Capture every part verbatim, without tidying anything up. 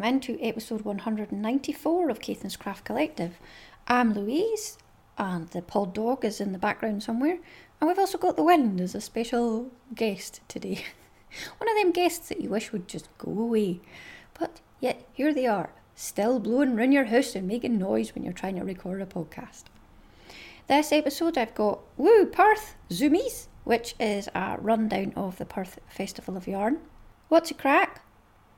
Welcome into episode one hundred ninety-four of Caithness Craft Collective. I'm Louise, and the pod dog is in the background somewhere, and we've also got the wind as a special guest today. One of them guests that you wish would just go away, but yet here they are, still blowing round your house and making noise when you're trying to record a podcast. This episode I've got, woo, Perth Zoomies, which is a rundown of the Perth Festival of Yarn. What's a crack?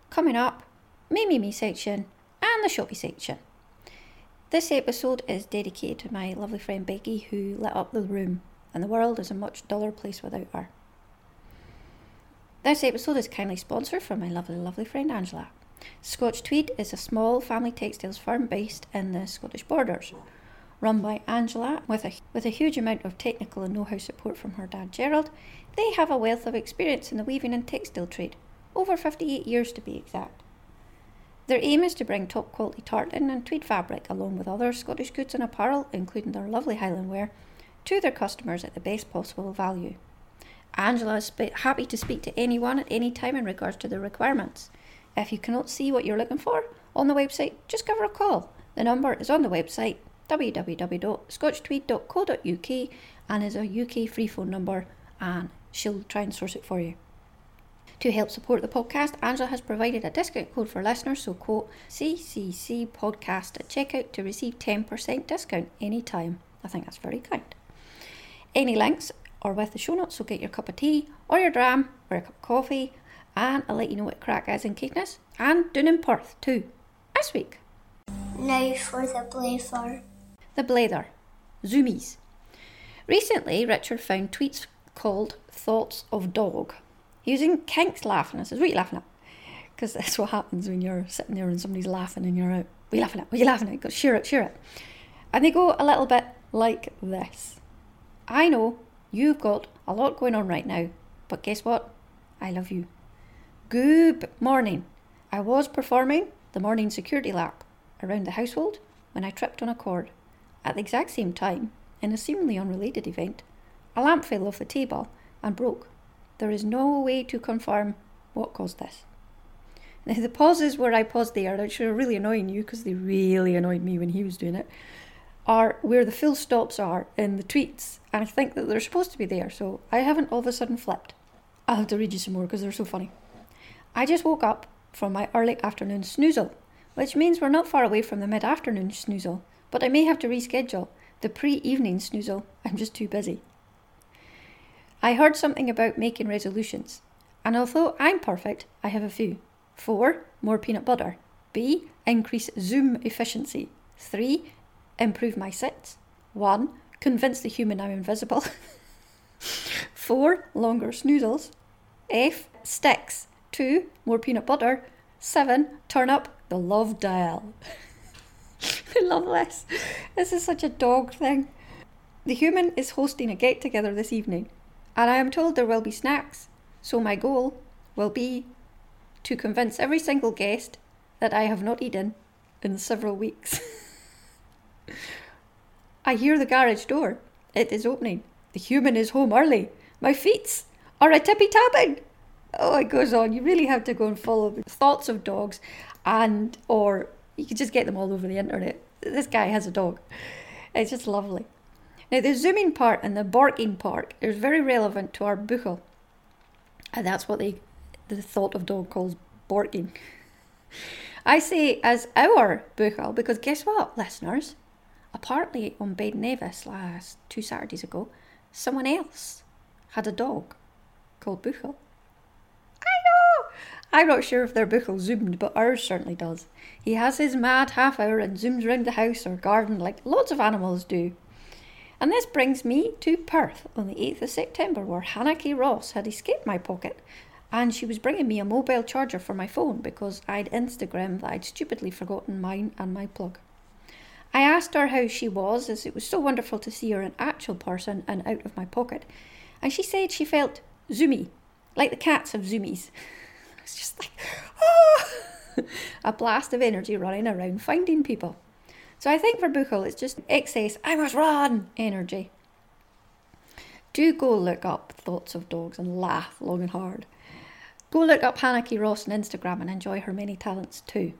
Coming up, Mimi Me section and the shoppy section. This episode is dedicated to my lovely friend Becky, who lit up the room, and the world is a much duller place without her. This episode is kindly sponsored from my lovely, lovely friend Angela. Scotch Tweed is a small family textiles firm based in the Scottish Borders, run by Angela with a with a huge amount of technical and know-how support from her dad Gerald. They have a wealth of experience in the weaving and textile trade. Over fifty-eight years to be exact. Their aim is to bring top quality tartan and tweed fabric, along with other Scottish goods and apparel, including their lovely Highland wear, to their customers at the best possible value. Angela is happy to speak to anyone at any time in regards to their requirements. If you cannot see what you're looking for on the website, just give her a call. The number is on the website, w w w dot scotch tweed dot co dot u k, and is a U K free phone number, and she'll try and source it for you. To help support the podcast, Angela has provided a discount code for listeners, so quote C C C podcast at checkout to receive ten percent discount anytime. I think that's very kind. Any links are with the show notes, so get your cup of tea or your dram or your cup of coffee, and I'll let you know what crack is in Caithness and down in Perth too, this week. Now for the blather. The blather. Zoomies. Recently, Richard found tweets called Thoughts of Dog. Using kinks laughing. I says, what are you laughing at? Because that's what happens when you're sitting there and somebody's laughing and you're out. What are you laughing at? What are you laughing at? You go, share it, share it. And they go a little bit like this. I know you've got a lot going on right now, but guess what? I love you. Good morning. I was performing the morning security lap around the household when I tripped on a cord. At the exact same time, in a seemingly unrelated event, a lamp fell off the table and broke. There is no way to confirm what caused this. Now, the pauses where I paused there, which are really annoying you because they really annoyed me when he was doing it, are where the full stops are in the tweets. And I think that they're supposed to be there, so I haven't all of a sudden flipped. I'll have to read you some more because they're so funny. I just woke up from my early afternoon snoozle, which means we're not far away from the mid-afternoon snoozle, but I may have to reschedule. The pre-evening snoozle, I'm just too busy. I heard something about making resolutions, and although I'm perfect, I have a few. Four, more peanut butter. B, increase Zoom efficiency. Three, improve my sits. One, convince the human I'm invisible. Four, longer snoozles. F, sticks. Two, more peanut butter. Seven, turn up the love dial. I love this. This is such a dog thing. The human is hosting a get-together this evening, and I am told there will be snacks, so my goal will be to convince every single guest that I have not eaten in several weeks. I hear the garage door. It is opening. The human is home early. My feets are a tippy-tapping. Oh, it goes on. You really have to go and follow the Thoughts of Dogs, and or you can just get them all over the internet. This guy has a dog. It's just lovely. Now, the zooming part and the barking part is very relevant to our buchel. And that's what they, the Thought of Dog calls barking. I say as our buchel because guess what, listeners? Apparently on Ben Nevis last two Saturdays ago, someone else had a dog called Buchel. I know! I'm not sure if their buchel zoomed, but ours certainly does. He has his mad half hour and zooms round the house or garden like lots of animals do. And this brings me to Perth on the eighth of September, where Hannah K. Ross had escaped my pocket, and she was bringing me a mobile charger for my phone because I'd Instagrammed that I'd stupidly forgotten mine and my plug. I asked her how she was, as it was so wonderful to see her in actual person and out of my pocket, and she said she felt zoomy, like the cats have zoomies. I was just like, oh! A blast of energy running around finding people. So I think for buchel, it's just excess, I must run, energy. Do go look up Thoughts of Dogs and laugh long and hard. Go look up Hannah K. Ross on Instagram and enjoy her many talents too.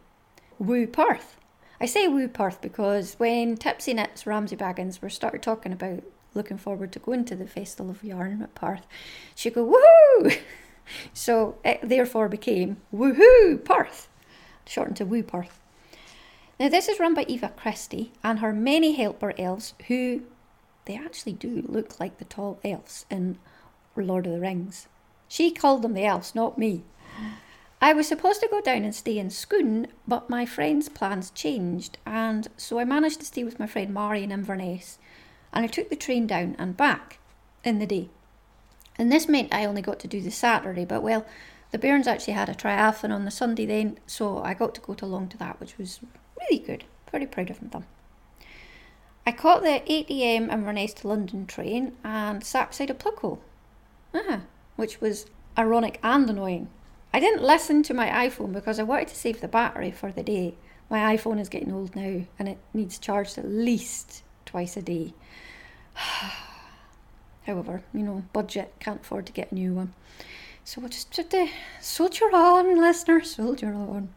Woo Perth. I say Woo Perth because when Tipsy Knits, Ramsay Baggins, were started talking about looking forward to going to the Festival of Yarn at Perth, she go, woohoo! So it therefore became Woohoo Perth, shortened to Woo Perth. Now this is run by Eva Christie and her many helper elves, who they actually do look like the tall elves in Lord of the Rings. She called them the elves, not me. I was supposed to go down and stay in Scone, but my friend's plans changed, and so I managed to stay with my friend Mari in Inverness, and I took the train down and back in the day. And this meant I only got to do the Saturday, but well, the bairns actually had a triathlon on the Sunday then, so I got to go along to that, which was really good. Very proud of them. I caught the eight a m Inverness to London train and sat beside a plug hole, uh-huh. which was ironic and annoying. I didn't listen to my iPhone because I wanted to save the battery for the day. My iPhone is getting old now and it needs charged at least twice a day. However, you know, budget, can't afford to get a new one. So we'll just uh, soldier on, listener, soldier on.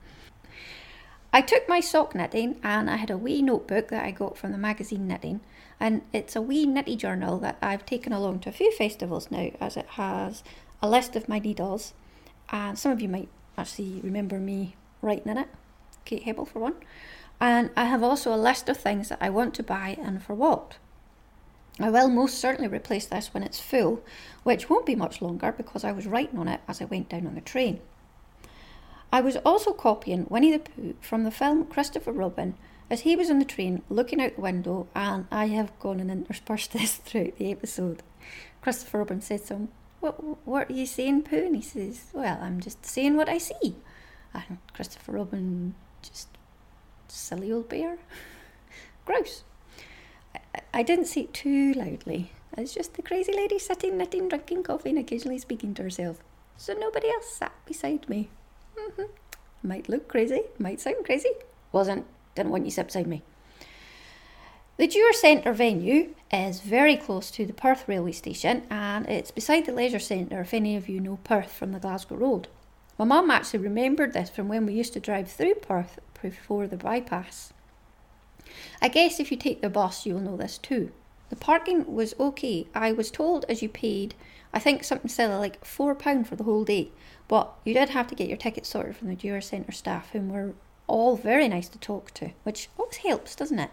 I took my sock knitting and I had a wee notebook that I got from the magazine Knitting, and it's a wee knitty journal that I've taken along to a few festivals now, as it has a list of my needles, and some of you might actually remember me writing in it, Kate Hebble for one, and I have also a list of things that I want to buy and for what. I will most certainly replace this when it's full, which won't be much longer because I was writing on it as I went down on the train. I was also copying Winnie the Pooh from the film Christopher Robin as he was on the train looking out the window, and I have gone and interspersed this throughout the episode. Christopher Robin said to him, what, what are you saying, Pooh? And he says, well, I'm just saying what I see. And Christopher Robin, just silly old bear, gross. I didn't say it too loudly. It's just the crazy lady sitting, knitting, drinking coffee and occasionally speaking to herself. So nobody else sat beside me. Mm-hmm. Might look crazy, might sound crazy. Wasn't, didn't want you to sit beside me. The Dewar Centre venue is very close to the Perth railway station, and it's beside the leisure centre, if any of you know Perth from the Glasgow Road. My mum actually remembered this from when we used to drive through Perth before the bypass. I guess if you take the bus, you'll know this too. The parking was okay. I was told as you paid, I think something silly like four pounds for the whole day, but you did have to get your ticket sorted from the Dewar Centre staff, whom were all very nice to talk to, which always helps, doesn't it?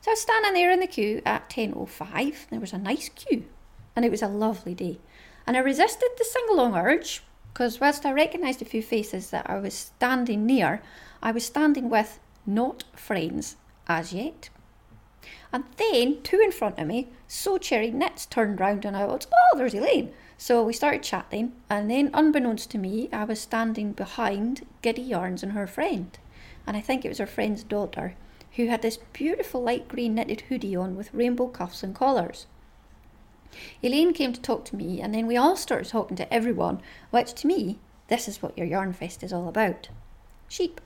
So I was standing there in the queue at ten oh five, there was a nice queue, and it was a lovely day. And I resisted the sing-along urge, because whilst I recognised a few faces that I was standing near, I was standing with not friends as yet. And then two in front of me, so Cherry Knits turned round and I was, oh, there's Elaine. So we started chatting, and then unbeknownst to me, I was standing behind Giddy Yarns and her friend. And I think it was her friend's daughter, who had this beautiful light green knitted hoodie on with rainbow cuffs and collars. Elaine came to talk to me, and then we all started talking to everyone, which to me, this is what your yarn fest is all about. Sheep.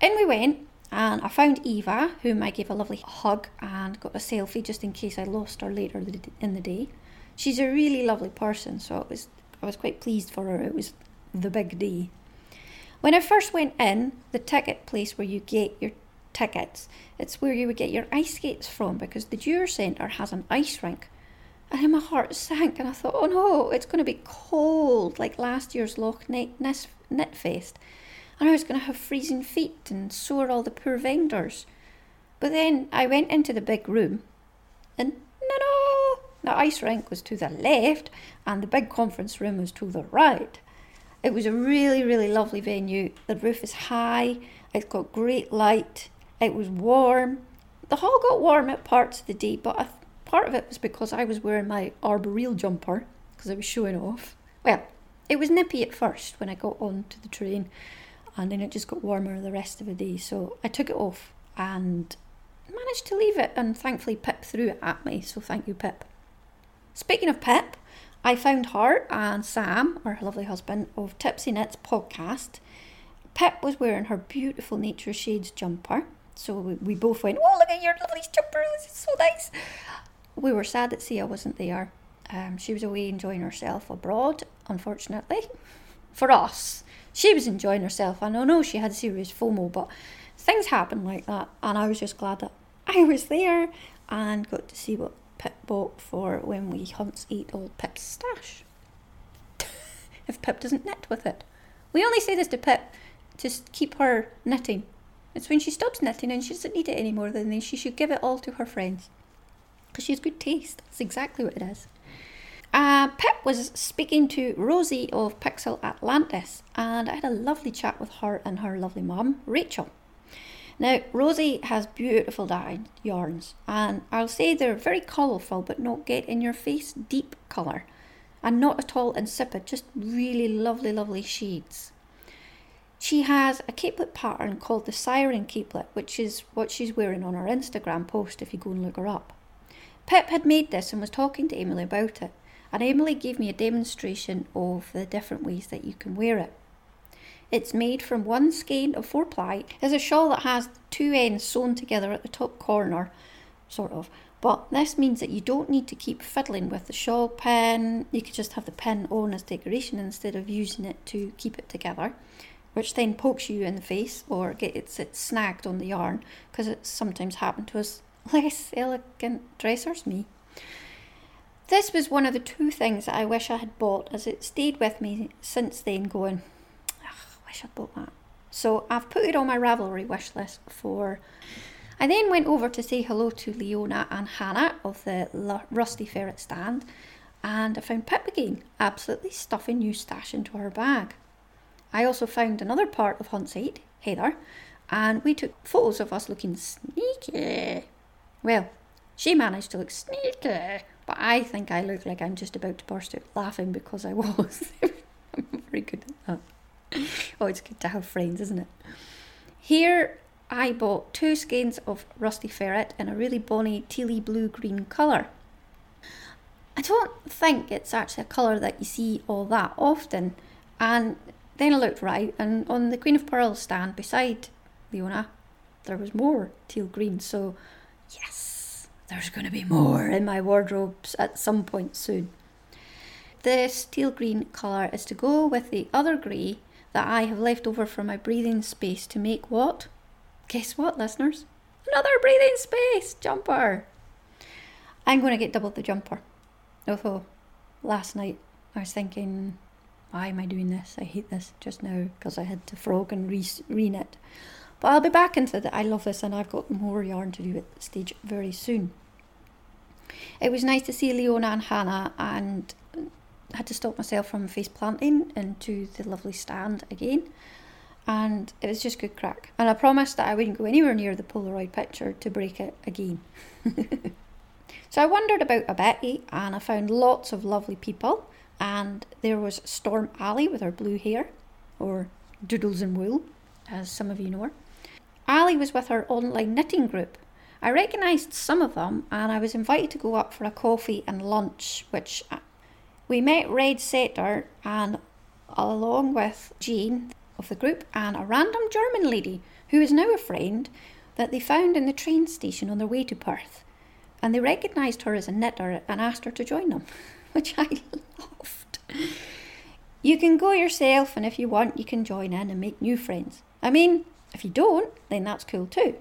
In we went, and I found Eva, whom I gave a lovely hug and got a selfie just in case I lost her later in the day. She's a really lovely person, so it was, I was quite pleased for her. It was the big day. When I first went in, the ticket place where you get your tickets, it's where you would get your ice skates from, because the Dewar Centre has an ice rink. And then my heart sank and I thought, oh no, it's going to be cold like last year's Loch Ness Knit Fest. And I was going to have freezing feet, and so are all the poor vendors. But then I went into the big room, and no, no, the ice rink was to the left, and the big conference room was to the right. It was a really, really lovely venue. The roof is high, it's got great light, it was warm. The hall got warm at parts of the day, but part of it was because I was wearing my arboreal jumper, because I was showing off. Well, it was nippy at first when I got onto the train, and then it just got warmer the rest of the day, so I took it off and managed to leave it, and thankfully Pip threw it at me, so thank you, Pip. Speaking of Pip, I found her and Sam, her lovely husband, of Tipsy Knits podcast. Pip was wearing her beautiful Nature Shades jumper, so we, we both went, oh, look at your lovely jumper, this is so nice. We were sad that Sia wasn't there. Um, she was away enjoying herself abroad, unfortunately. for us. She was enjoying herself. I know she had serious FOMO, but things happen like that. And I was just glad that I was there and got to see what Pip bought for when we hunts eat old Pip's stash. If Pip doesn't knit with it. We only say this to Pip to keep her knitting. It's when she stops knitting and she doesn't need it anymore, then she should give it all to her friends. Because she has good taste. That's exactly what it is. Uh, Pip was speaking to Rosie of Pixel Atlantis, and I had a lovely chat with her and her lovely mum, Rachel. Now, Rosie has beautiful dyed yarns, and I'll say they're very colourful, but not get in your face deep colour, and not at all insipid, just really lovely, lovely shades. She has a capelet pattern called the Siren Capelet, which is what she's wearing on her Instagram post if you go and look her up. Pip had made this and was talking to Emily about it, and Emily gave me a demonstration of the different ways that you can wear it. It's made from one skein of four ply. It's a shawl that has two ends sewn together at the top corner, sort of, but this means that you don't need to keep fiddling with the shawl pin. You could just have the pin on as decoration instead of using it to keep it together, which then pokes you in the face or gets it snagged on the yarn, because it's sometimes happened to us less elegant dressers, me. This was one of the two things that I wish I had bought, as it stayed with me since then going, I wish I'd bought that. So I've put it on my Ravelry wish list for... I then went over to say hello to Leona and Hannah of the L- Rusty Ferret stand, and I found Pip again, absolutely stuffing new stash into her bag. I also found another part of Hunt's Aid, Heather, and we took photos of us looking sneaky. Well, she managed to look sneaky, but I think I look like I'm just about to burst out laughing because I was. I'm not very good at that. Oh, it's good to have friends, isn't it? Here I bought two skeins of Rusty Ferret in a really bonny tealy blue-green colour. I don't think it's actually a colour that you see all that often. And then I looked right, and on the Queen of Pearls stand beside Leona, there was more teal green, so... Yes, there's going to be more in my wardrobes at some point soon. This teal green colour is to go with the other grey that I have left over from my breathing space to make what? Guess what, listeners? Another breathing space jumper! I'm going to get double the jumper. Although, last night I was thinking, why am I doing this? I hate this just now because I had to frog and re- re-knit. But I'll be back into that. I love this, and I've got more yarn to do at the stage very soon. It was nice to see Leona and Hannah, and I had to stop myself from face planting into the lovely stand again. And it was just good crack. And I promised that I wouldn't go anywhere near the Polaroid picture to break it again. So I wandered about a bit, and I found lots of lovely people. And there was Storm Alley with her blue hair, or doodles and wool, as some of you know her. Ali was with her online knitting group. I recognised some of them, and I was invited to go up for a coffee and lunch, which I, we met Red Setter, and along with Jane of the group, and a random German lady who is now a friend that they found in the train station on their way to Perth. And they recognised her as a knitter and asked her to join them, which I loved. You can go yourself, and if you want, you can join in and make new friends. I mean, if you don't, then that's cool too.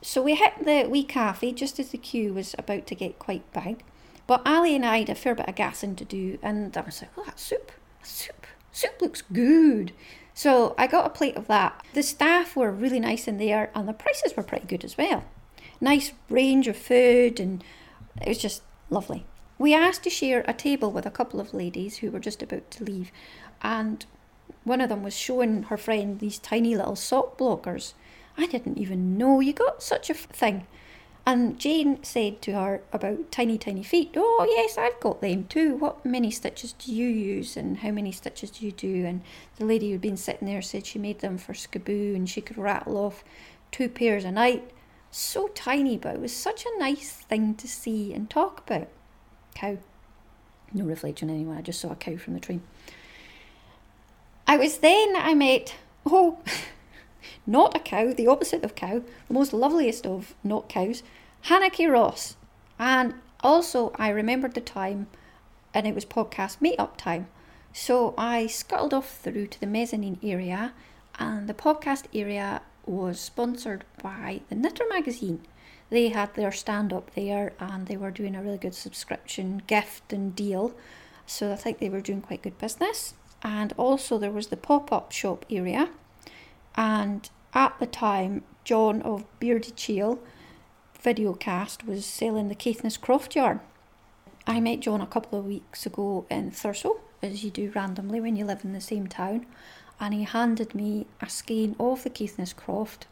So we hit the wee cafe just as the queue was about to get quite big. But Ali and I had a fair bit of gassing to do, and I was like, oh, that soup, soup, soup looks good. So I got a plate of that. The staff were really nice in there, and the prices were pretty good as well. Nice range of food, and it was just lovely. We asked to share a table with a couple of ladies who were just about to leave, and one of them was showing her friend these tiny little sock blockers. I didn't even know you got such a f- thing. And Jane said to her about tiny, tiny feet. Oh, yes, I've got them too. What many stitches do you use, and how many stitches do you do? And the lady who'd been sitting there said she made them for Skaboo, and she could rattle off two pairs a night. So tiny, but it was such a nice thing to see and talk about. Cow. No reflection anyway. I just saw a cow from the train. I was then I met, oh, not a cow, the opposite of cow, the most loveliest of not cows, Hannah K. Ross. And also I remembered the time, and it was podcast meetup time. So I scuttled off through to the mezzanine area, and the podcast area was sponsored by the Knitter magazine. They had their stand up there and they were doing a really good subscription gift and deal. So I think they were doing quite good business. And also there was the pop-up shop area. And at the time, John of Bearded Cheel Videocast was selling the Caithness Croft yarn. I met John a couple of weeks ago in Thurso, as you do randomly when you live in the same town. And he handed me a skein of the Caithness Croft.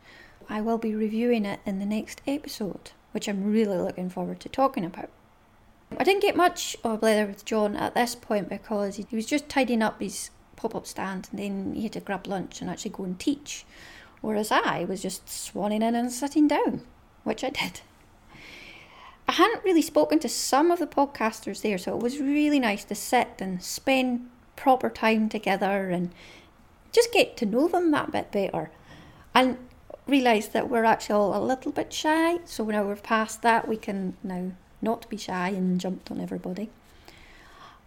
I will be reviewing it in the next episode, which I'm really looking forward to talking about. I didn't get much of a blather with John at this point because he was just tidying up his pop-up stand and then he had to grab lunch and actually go and teach, whereas I was just swanning in and sitting down, which I did. I hadn't really spoken to some of the podcasters there, so it was really nice to sit and spend proper time together and just get to know them that bit better and realise that we're actually all a little bit shy, so now we're past that, we can now not be shy and jumped on everybody.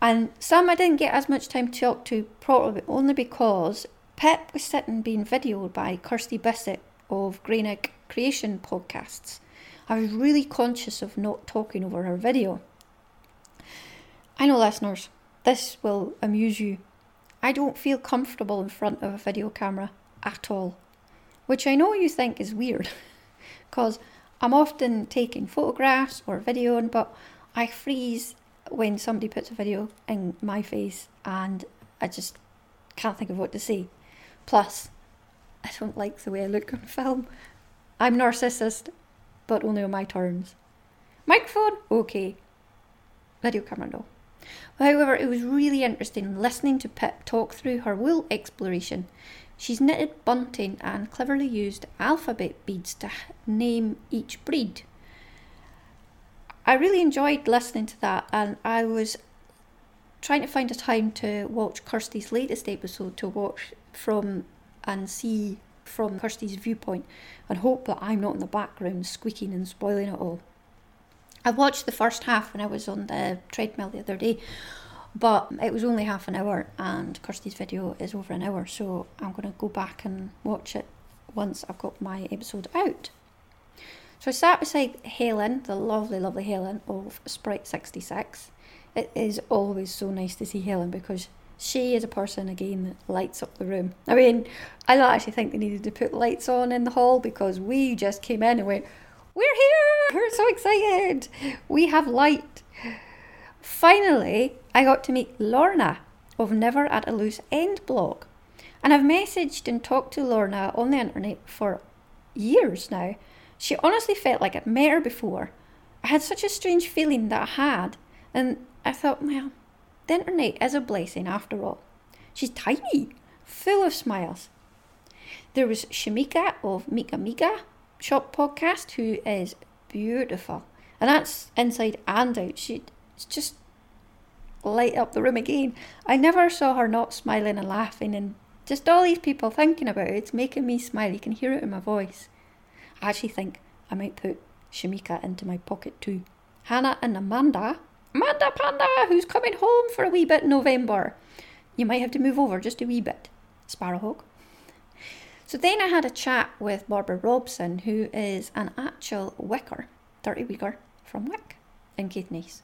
And some I didn't get as much time to talk to, probably only because Pip was sitting being videoed by Kirsty Bissett of Greenock Creation Podcasts. I was really conscious of not talking over her video. I know, listeners, this will amuse you. I don't feel comfortable in front of a video camera at all, which I know you think is weird because I'm often taking photographs or videoing, but I freeze when somebody puts a video in my face and I just can't think of what to say. Plus, I don't like the way I look on film. I'm narcissist, but only on my terms. Microphone? Okay. Video camera, no. However, it was really interesting listening to Pip talk through her wool exploration. She's knitted bunting and cleverly used alphabet beads to name each breed. I really enjoyed listening to that, and I was trying to find a time to watch Kirsty's latest episode to watch from and see from Kirsty's viewpoint and hope that I'm not in the background squeaking and spoiling it all. I watched the first half when I was on the treadmill the other day, but it was only half an hour and Kirsty's video is over an hour, so I'm going to go back and watch it once I've got my episode out. So I sat beside Helen, the lovely, lovely Helen of Sprite sixty-six. It is always so nice to see Helen because she is a person, again, that lights up the room. I mean, I don't actually think they needed to put lights on in the hall because we just came in and went, "We're here! We're so excited! We have light!" Finally, I got to meet Lorna of Never at a Loose End blog, and I've messaged and talked to Lorna on the internet for years now. She honestly felt like I'd met her before. I had such a strange feeling that I had, and I thought, well, the internet is a blessing after all. She's tiny, full of smiles. There was Shamika of Mika Mika Shop Podcast, who is beautiful, and that's inside and out. She just light up the room again. I never saw her not smiling and laughing, and just all these people thinking about it, it's making me smile. You can hear it in my voice. I actually think I might put Shamika into my pocket too. Hannah and Amanda, Amanda Panda, who's coming home for a wee bit in November. You might have to move over just a wee bit, Sparrowhawk. So then I had a chat with Barbara Robson, who is an actual wicker, dirty weaker from Wick in Caithness.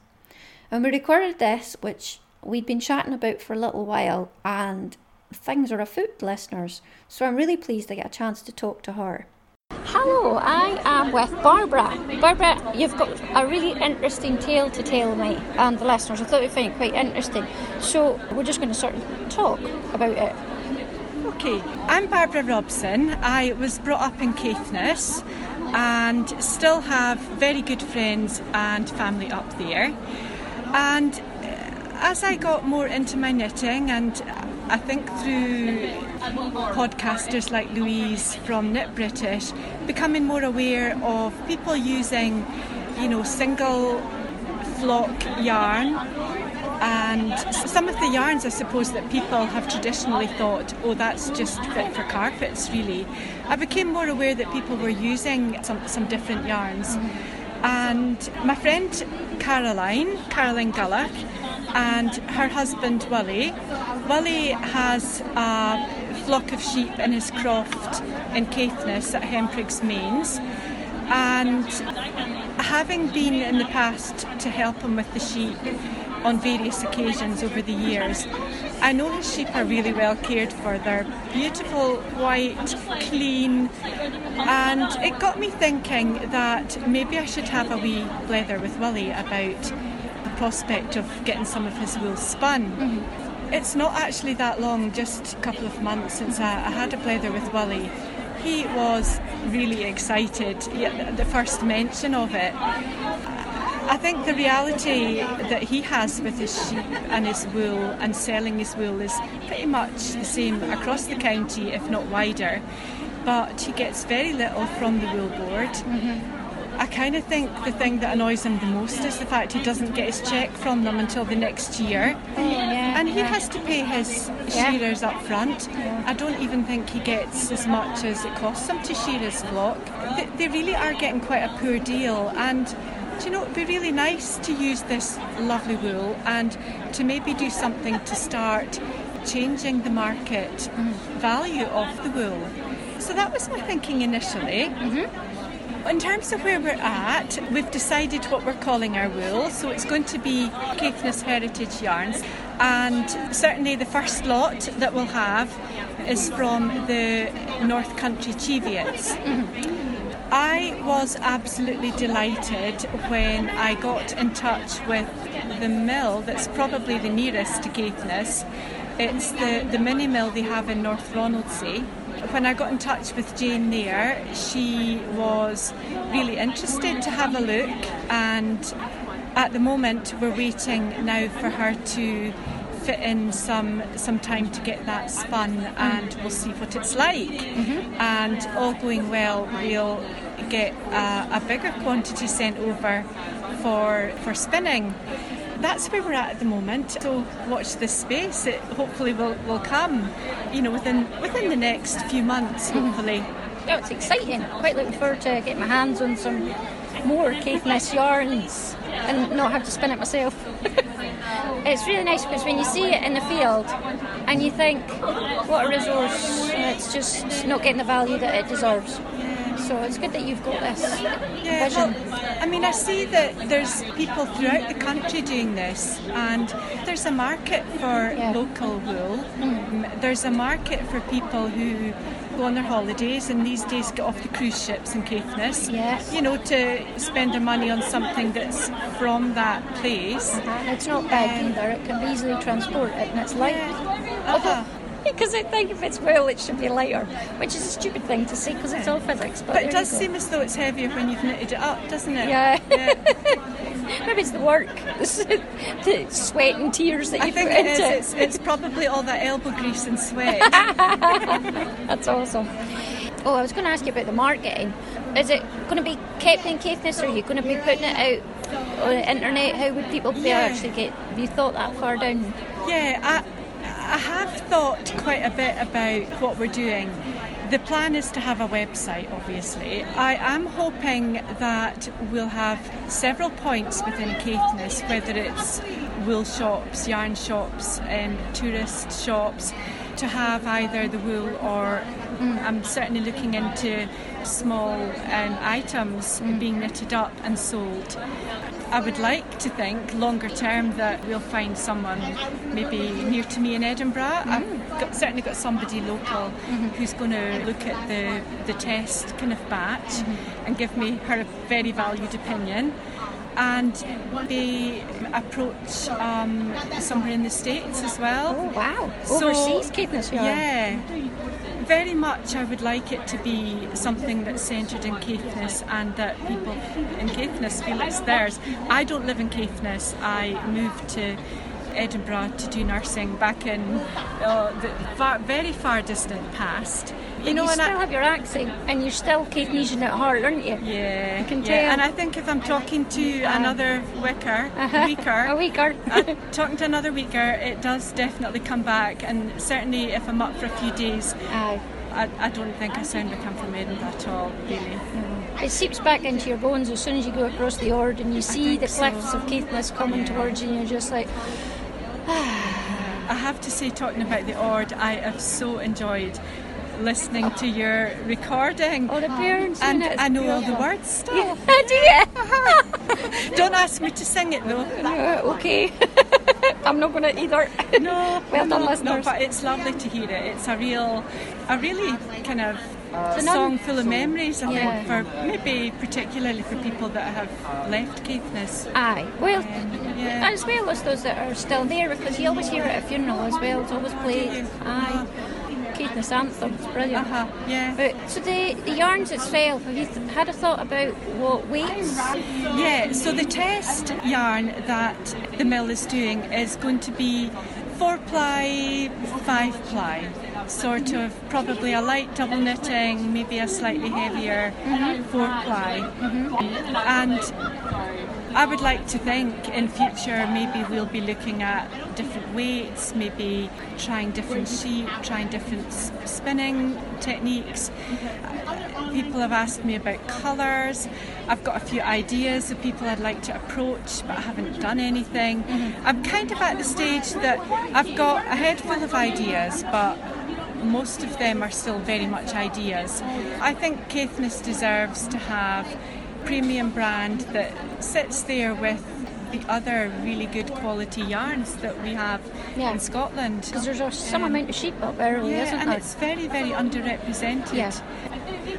And we recorded this, which we'd been chatting about for a little while, and things are afoot, listeners, so I'm really pleased I get a chance to talk to her. Hello, I am with Barbara. Barbara, you've got a really interesting tale to tell me and the listeners. I thought you'd find it quite interesting, so we're just going to sort of talk about it. Okay, I'm Barbara Robson. I was brought up in Caithness and still have very good friends and family up there. And as I got more into my knitting, and I think through podcasters like Louise from Knit British, becoming more aware of people using, you know, single flock yarn, and some of the yarns, I suppose, that people have traditionally thought, oh, that's just fit for carpets, really. I became more aware that people were using some, some different yarns. And my friend Caroline, Caroline Gullock, and her husband Wully. Wully has a flock of sheep in his croft in Caithness at Hemprig's Mains, and having been in the past to help him with the sheep on various occasions over the years, I know his sheep are really well cared for. They're beautiful, white, clean, and it got me thinking that maybe I should have a wee blether with Wully about the prospect of getting some of his wool spun. Mm-hmm. It's not actually that long, just a couple of months since I, I had a blether with Wully. He was really excited at the first mention of it. I think the reality that he has with his sheep and his wool and selling his wool is pretty much the same across the county, if not wider, but he gets very little from the wool board. Mm-hmm. I kind of think the thing that annoys him the most is the fact he doesn't get his cheque from them until the next year. Oh, yeah, and he yeah. has to pay his yeah. shearers up front. Yeah. I don't even think he gets as much as it costs him to shear his flock. They, they really are getting quite a poor deal, and do you know, it'd be really nice to use this lovely wool and to maybe do something to start changing the market mm. value of the wool. So that was my thinking initially. Mm-hmm. In terms of where we're at, we've decided what we're calling our wool. So it's going to be Caithness Heritage Yarns. And certainly the first lot that we'll have is from the North Country Cheviots. Mm-hmm. I was absolutely delighted when I got in touch with the mill that's probably the nearest to Caithness. It's the, the mini mill they have in North Ronaldsay. When I got in touch with Jane there, she was really interested to have a look, and at the moment we're waiting now for her to fit in some some time to get that spun, and we'll see what it's like. Mm-hmm. And all going well, we'll get a, a bigger quantity sent over for for spinning. That's where we're at at the moment. So watch this space. It hopefully will will come, you know, within within the next few months. Hopefully. Oh, it's exciting. Quite looking forward to getting my hands on some more Caithness yarns and not have to spin it myself. It's really nice because when you see it in the field and you think, what a resource, and it's just not getting the value that it deserves. So it's good that you've got this yeah, vision. Well, I mean, I see that there's people throughout the country doing this, and there's a market for yeah. local wool. Mm. There's a market for people who go on their holidays and these days get off the cruise ships in Caithness, yes. you know, to spend their money on something that's from that place. Uh-huh. And it's not big um, either, it can be easily transported and it's light. Yeah. Uh-huh. Because I think if it's wool, it should be lighter, which is a stupid thing to say because it's all physics. But, but it does seem as though it's heavier when you've knitted it up, doesn't it? Yeah. yeah. Maybe it's the work, the sweat and tears that you put into it. I think it is. It's, it's probably all that elbow grease and sweat. That's awesome. Oh, I was going to ask you about the marketing. Is it going to be kept in Caithness, or are you going to be putting it out on the internet? How would people be yeah. actually get? Have you thought that far down? Yeah, I... I have thought quite a bit about what we're doing. The plan is to have a website, obviously. I am hoping that we'll have several points within Caithness, whether it's wool shops, yarn shops, um, tourist shops, to have either the wool or mm. I'm certainly looking into small um, items mm. being knitted up and sold. I would like to think longer term that we'll find someone maybe near to me in Edinburgh. Mm-hmm. I've got, certainly got somebody local mm-hmm. who's going to look at the, the test kind of batch mm-hmm. and give me her very valued opinion. And they approach um, somewhere in the States as well. Oh, wow. So, overseas Caithness yarn. Yeah. Very much I would like it to be something that's centred in Caithness and that people in Caithness feel it's theirs. I don't live in Caithness. I moved to Edinburgh to do nursing back in uh, the far, very far distant past. You, know, you still I, have your accent, and you're still Caithnessian at heart, aren't you? Yeah, I can tell. Yeah. And I think if I'm talking to um, another wicker, uh-huh, weaker, a weaker, uh, talking to another weaker, it does definitely come back. And certainly, if I'm up for a few days, uh, I, I don't think I sound like I'm from Edinburgh at all, really. No. It seeps back into your bones as soon as you go across the Ord and you see the cliffs so. of Caithness coming yeah. towards you, and you're just like, I have to say, talking about the Ord, I have so enjoyed listening to your recording. All the parents, and I know all the words still. Yeah, do you? Don't ask me to sing it though. No, okay. I'm not going to either. No, well done, no, listeners. No, but it's lovely to hear it. It's a real, a really kind of uh, song full of memories, I yeah. think, for maybe particularly for people that have left Caithness. Aye, well, um, yeah. as well as those that are still there, because you always hear it at a funeral as well. It's always played. Aye. Caithness anthem, it's brilliant. Uh-huh, yeah. But so the, the yarns itself, have you had a thought about what weights? Yeah, so the test yarn that the mill is doing is going to be four ply, five ply, sort of probably a light double knitting, maybe a slightly heavier mm-hmm. four ply. Mm-hmm. And I would like to think in future maybe we'll be looking at different weights, maybe trying different sheep, trying different spinning techniques. People have asked me about colours. I've got a few ideas of people I'd like to approach, but I haven't done anything. Mm-hmm. I'm kind of at the stage that I've got a head full of ideas, but most of them are still very much ideas. I think Caithness deserves to have a premium brand that sits there with the other really good quality yarns that we have yeah. in Scotland. Because there's some um, amount of sheep up there, really, yeah, isn't and there? And it's very, very underrepresented. Yeah.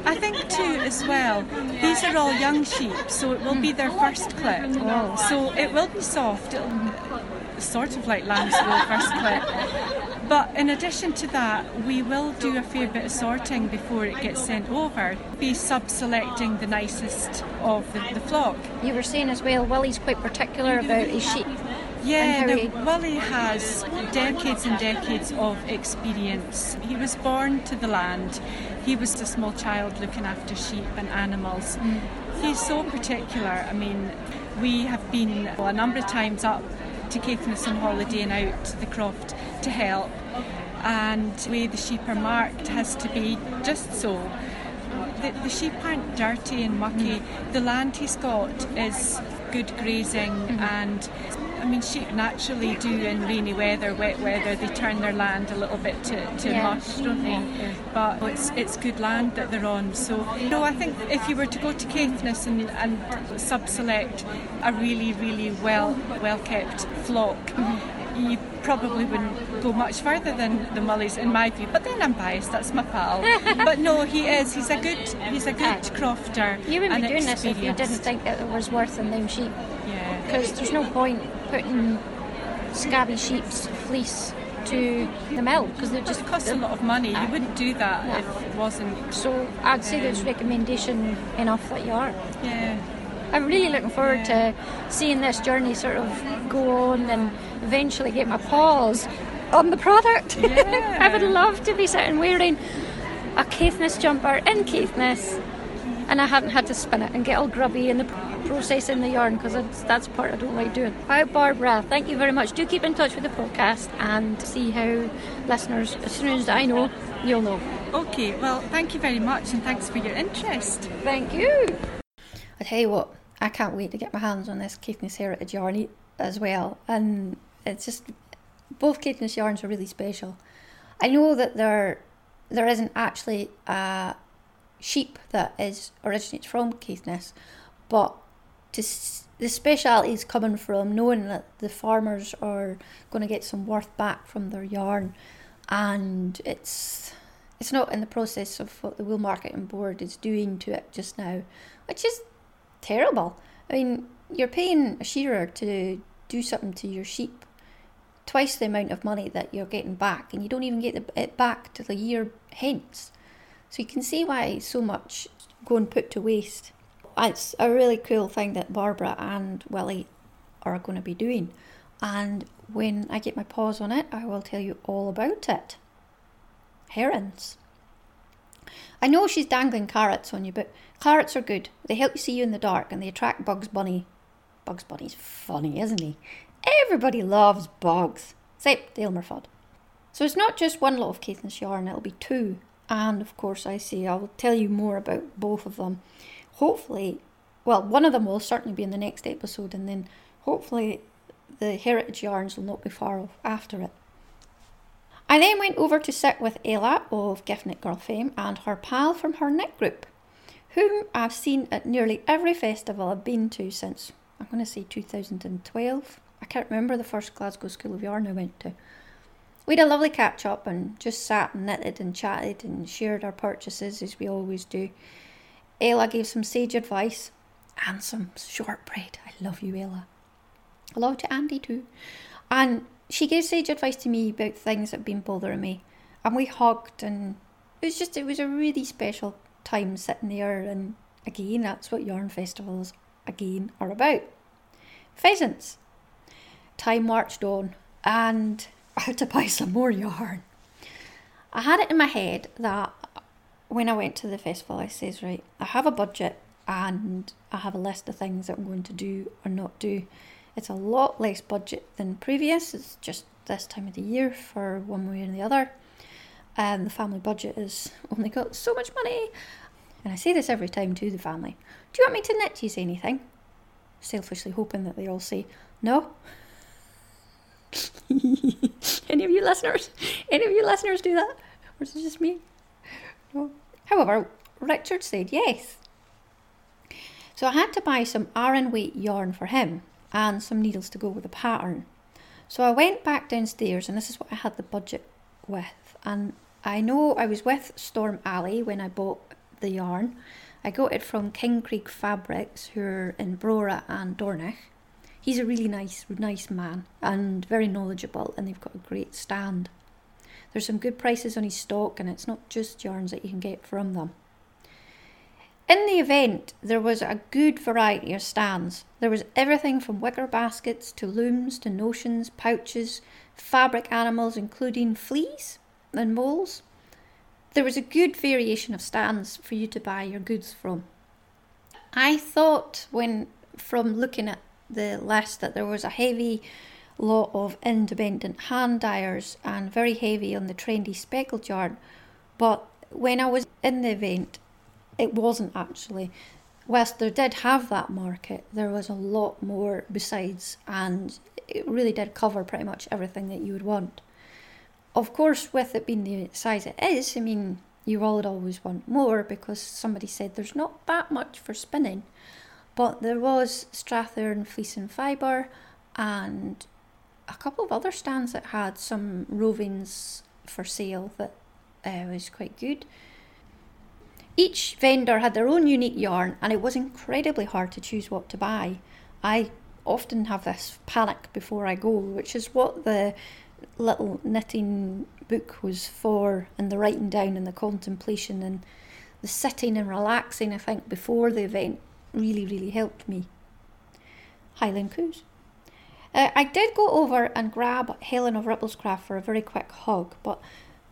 I think too as well, these are all young sheep, so it will mm. be their first clip. Oh. So it will be soft, it'll mm. sort of like lamb's wool first clip. But in addition to that, we will do a fair bit of sorting before it gets sent over. Be sub-selecting the nicest of the, the flock. You were saying as well, Wully's quite particular about his sheep. Yeah, now Wully has decades and decades of experience. He was born to the land. He was a small child looking after sheep and animals. Mm. He's so particular. I mean, we have been well, a number of times up to Caithness on holiday and out to the croft to help. And the way the sheep are marked has to be just so. The, the sheep aren't dirty and mucky. Mm. The land he's got is good grazing mm. and... I mean, sheep naturally do in rainy weather, wet weather, they turn their land a little bit to, to yeah. mush, don't they? Yeah. But it's it's good land that they're on. So, you know, I think if you were to go to Caithness and, and sub-select a really, really well, well-kept flock, mm-hmm. you probably wouldn't go much further than the Mullies, in my view. But then I'm biased, that's my pal. But no, he is, he's a good, he's a good crofter. You wouldn't be doing this if you didn't think that it was worth in them sheep. Yeah. Because there's no point putting scabby sheep's fleece to the mill because they just cost a lot of money. You wouldn't do that no. if it wasn't. So I'd say um, there's recommendation enough that you are. Yeah. I'm really looking forward yeah. to seeing this journey sort of go on and eventually get my paws on the product. Yeah. I would love to be sitting wearing a Caithness jumper in Caithness and I haven't had to spin it and get all grubby in the processing the yarn because that's the part I don't like doing. Wow, Barbara, thank you very much. Do keep in touch with the podcast and see how listeners, as soon as I know, you'll know. Okay, well, thank you very much and thanks for your interest. Thank you. I tell you what, I can't wait to get my hands on this Caithness Heritage yarn as well. And it's just, both Caithness yarns are really special. I know that there there isn't actually a sheep that is originates from Caithness, but to s- the speciality is coming from knowing that the farmers are going to get some worth back from their yarn, and it's it's not in the process of what the Wool Marketing Board is doing to it just now, which is terrible. I mean, you're paying a shearer to do something to your sheep twice the amount of money that you're getting back, and you don't even get the, it back till a year hence. So you can see why so much going put to waste. It's a really cool thing that Barbara and Wully are going to be doing. And when I get my paws on it, I will tell you all about it. Herons. I know she's dangling carrots on you, but carrots are good. They help you see you in the dark and they attract Bugs Bunny. Bugs Bunny's funny, isn't he? Everybody loves bugs, except Aylmer Fudd. So it's not just one lot of Caithness yarn, it'll be two. And of course, I say I'll tell you more about both of them. Hopefully, well, one of them will certainly be in the next episode, and then hopefully the heritage yarns will not be far off after it. I then went over to sit with Ella of Gift Knit Girl fame and her pal from her knit group, whom I've seen at nearly every festival I've been to since, I'm going to say two thousand twelve. I can't remember the first Glasgow School of Yarn I went to. We had a lovely catch up and just sat and knitted and chatted and shared our purchases as we always do. Ella gave some sage advice and some shortbread. I love you, Ella. Hello to Andy too. And she gave sage advice to me about things that had been bothering me. And we hugged, and it was just, it was a really special time sitting there. And again, that's what yarn festivals again are about. Pheasants. Time marched on and I had to buy some more yarn. I had it in my head that when I went to the festival, I says, right, I have a budget and I have a list of things that I'm going to do or not do. It's a lot less budget than previous. It's just this time of the year for one way or the other. And um, the family budget has only got so much money. And I say this every time to the family. Do you want me to knit? Do you say anything? Selfishly hoping that they all say no. Any of you listeners? Any of you listeners do that? Or is it just me? No. However, Richard said yes. So I had to buy some iron weight yarn for him and some needles to go with the pattern. So I went back downstairs, and this is what I had the budget with. And I know I was with Storm Alley when I bought the yarn. I got it from King Creek Fabrics, who are in Brora and Dornoch. He's a really nice, nice man and very knowledgeable, and they've got a great stand. There's some good prices on his stock, and it's not just yarns that you can get from them. In the event, there was a good variety of stands. There was everything from wicker baskets to looms to notions, pouches, fabric animals including fleas and moles. There was a good variation of stands for you to buy your goods from. I thought when, from looking at the list, that there was a heavy lot of independent hand dyers and very heavy on the trendy speckled yarn, but when I was in the event, it wasn't actually. Whilst there did have that market, there was a lot more besides, and it really did cover pretty much everything that you would want. Of course, with it being the size it is, I mean, you all would always want more, because somebody said there's not that much for spinning, but there was Strathern Fleece and Fibre and a couple of other stands that had some rovings for sale that uh, was quite good. Each vendor had their own unique yarn, and it was incredibly hard to choose what to buy. I often have this panic before I go, which is what the little knitting book was for, and the writing down and the contemplation and the sitting and relaxing, I think, before the event really, really helped me. Highland Coos. Uh, I did go over and grab Helen of Ripplescraft for a very quick hug, but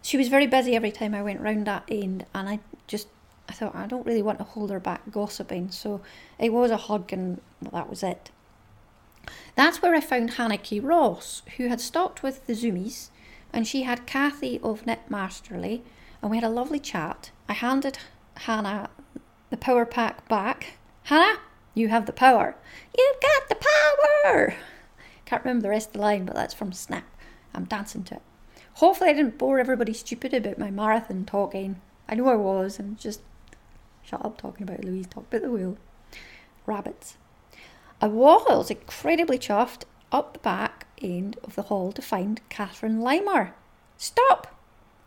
she was very busy every time I went round that end, and I just... I thought, I don't really want to hold her back gossiping, so it was a hug, and well, that was it. That's where I found Hannah K. Ross, who had stopped with the Zoomies, and she had Kathy of Knit Masterly, and we had a lovely chat. I handed Hannah the power pack back. Hannah, you have the power. You've got the power! Can't remember the rest of the line, but that's from Snap. I'm dancing to it. Hopefully I didn't bore everybody stupid about my marathon talking. I know I was, and just... shut up talking about Louise, talk about the wheel. Rabbits. I was incredibly chuffed up the back end of the hall to find Catherine Limer. Stop!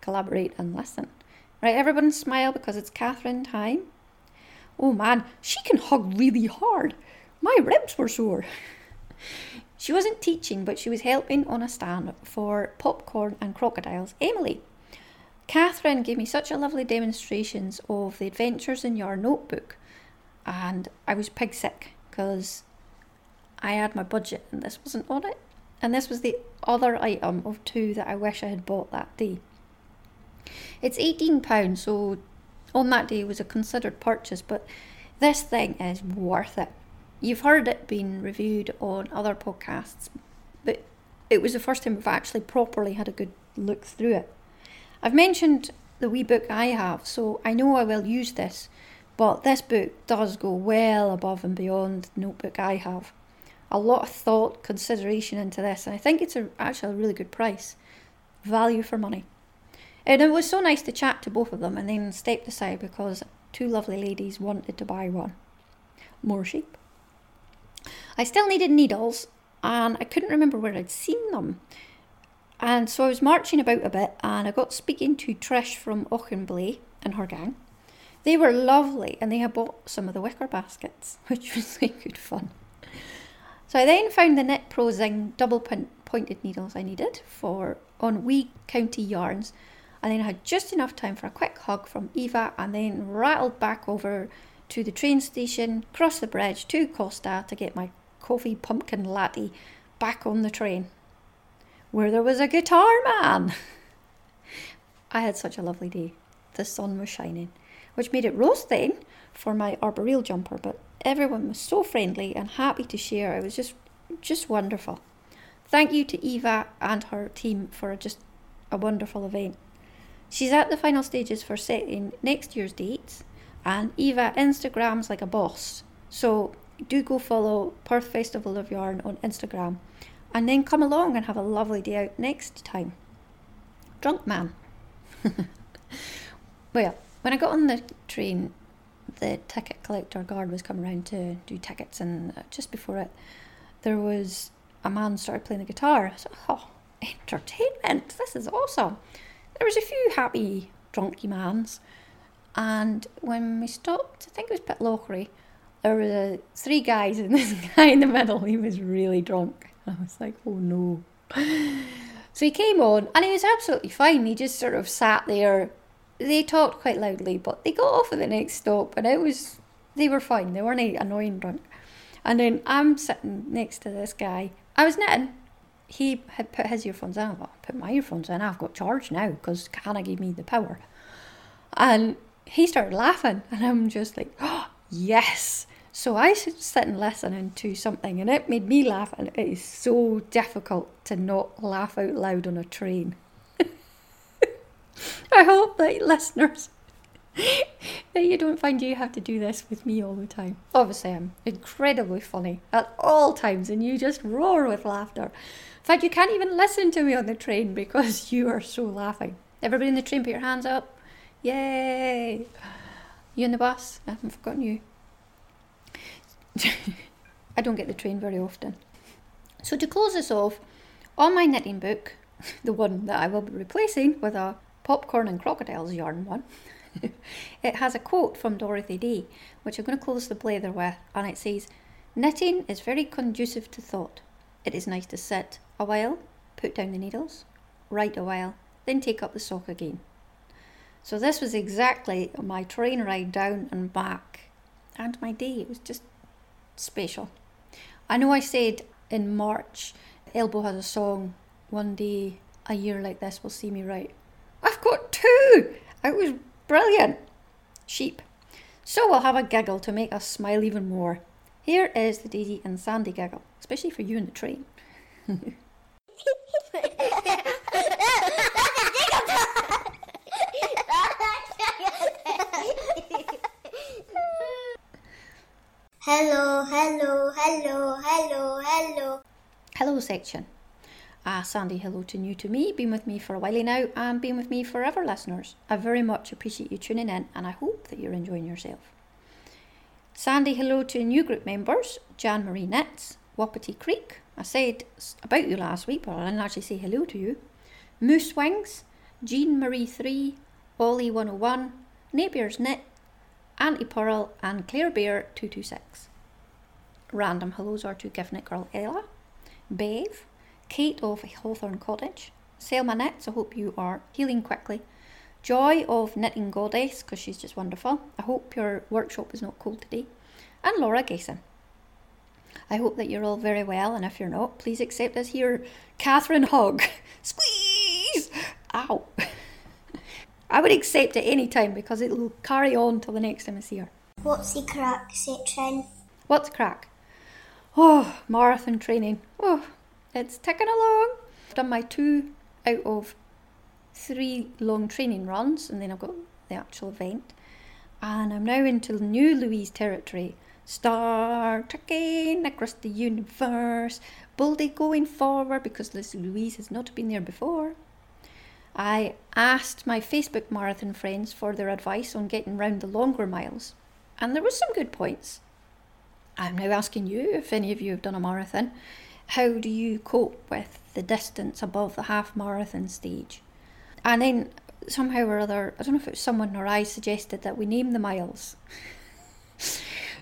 Collaborate and listen. Right, everyone smile because it's Catherine time. Oh man, she can hug really hard. My ribs were sore. She wasn't teaching, but she was helping on a stand for Popcorn and Crocodiles, Emily. Catherine gave me such a lovely demonstrations of the Adventures in Yarn notebook, and I was pig sick because I had my budget and this wasn't on it, and this was the other item of two that I wish I had bought that day. It's eighteen pounds, so on that day it was a considered purchase, but this thing is worth it. You've heard it being reviewed on other podcasts, but it was the first time we've actually properly had a good look through it. I've mentioned the wee book I have, so I know I will use this, but this book does go well above and beyond the notebook I have. a lot of thought, consideration into this, and I think it's a, actually a really good price. Value for money. And it was so nice to chat to both of them and then stepped aside because two lovely ladies wanted to buy one. More sheep. I still needed needles and I couldn't remember where I'd seen them. And so I was marching about a bit and I got speaking to Trish from Auchenblay and her gang. They were lovely and they had bought some of the wicker baskets, which was like good fun. So I then found the Knit Pro Zing double pin pointed needles I needed for on Wee County Yarns, and then I had just enough time for a quick hug from Eva and then rattled back over to the train station, crossed the bridge to Costa to get my coffee pumpkin latte back on the train, where there was a guitar man. I had such a lovely day. The sun was shining, which made it roasting for my arboreal jumper, but everyone was so friendly and happy to share. It was just, just wonderful. Thank you to Eva and her team for just a wonderful event. She's at the final stages for setting next year's dates, and Eva Instagrams like a boss. So do go follow Perth Festival of Yarn on Instagram and then come along and have a lovely day out next time. Drunk man. Well, when I got on the train, the ticket collector guard was coming around to do tickets, and just before it, there was a man started playing the guitar. I said, oh, entertainment, this is awesome. There was a few happy drunky mans, and when we stopped, I think it was Pitlochry, there was uh, three guys and this guy in the middle, he was really drunk. I was like, oh no. So he came on and he was absolutely fine. He just sort of sat there. They talked quite loudly, but they got off at the next stop and it was, they were fine. They weren't annoying drunk. And then I'm sitting next to this guy. I was knitting. He had put his earphones in. I thought, I put my earphones in. I've got charged now because Hannah gave me the power. And he started laughing. And I'm just like, oh, yes. So I was sitting listening to something and it made me laugh. And it is so difficult to not laugh out loud on a train. I hope that listeners, that you don't find you have to do this with me all the time. Obviously, I'm incredibly funny at all times and you just roar with laughter. In fact, you can't even listen to me on the train because you are so laughing. Everybody in the train, put your hands up. Yay. You in the bus? I haven't forgotten you. I don't get the train very often. So to close this off, on my knitting book, the one that I will be replacing with a popcorn and crocodiles yarn one, it has a quote from Dorothy Day, which I'm going to close the blather with, and it says, knitting is very conducive to thought. It is nice to sit a while, put down the needles, write a while, then take up the sock again. So this was exactly my train ride down and back, and my day. It was just special. I know I said in March, Elbow has a song, one day a year like this will see me write. I've got two! It was brilliant. Sheep. So we'll have a giggle to make us smile even more. Here is the Daisy and Sandy giggle, especially for you in the train. Hello, hello, hello, hello, hello. Hello section. Ah, Sandy, hello to new to me, been with me for a while now and been with me forever, listeners. I very much appreciate you tuning in and I hope that you're enjoying yourself. Sandy, hello to new group members, Jan Marie Knits, Wapiti Creek, I said about you last week, but I didn't actually say hello to you. Moose Wings, Jean Marie three, Ollie one oh one, Napier's Knit, Auntie Pearl and Claire Bear two two six. Random hellos are to Givnik Girl Ella, Bev, Kate of Hawthorne Cottage, Selma Knits, I hope you are healing quickly, Joy of Knitting Goddess, because she's just wonderful, I hope your workshop is not cold today, and Laura Gayson. I hope that you're all very well, and if you're not, please accept this here Catherine hug. Squeeze! Ow! I would accept it any time, because it will carry on till the next time I see her. What's the crack section? What's crack? Oh, marathon training. Oh. It's ticking along. I've done my two out of three long training runs and then I've got the actual event. And I'm now into new Louise territory. Star trekking across the universe, boldly going forward because Louise has not been there before. I asked my Facebook marathon friends for their advice on getting round the longer miles, and there were some good points. I'm now asking you, if any of you have done a marathon, how do you cope with the distance above the half marathon stage? And then somehow or other, I don't know if it was someone or I suggested that we name the miles.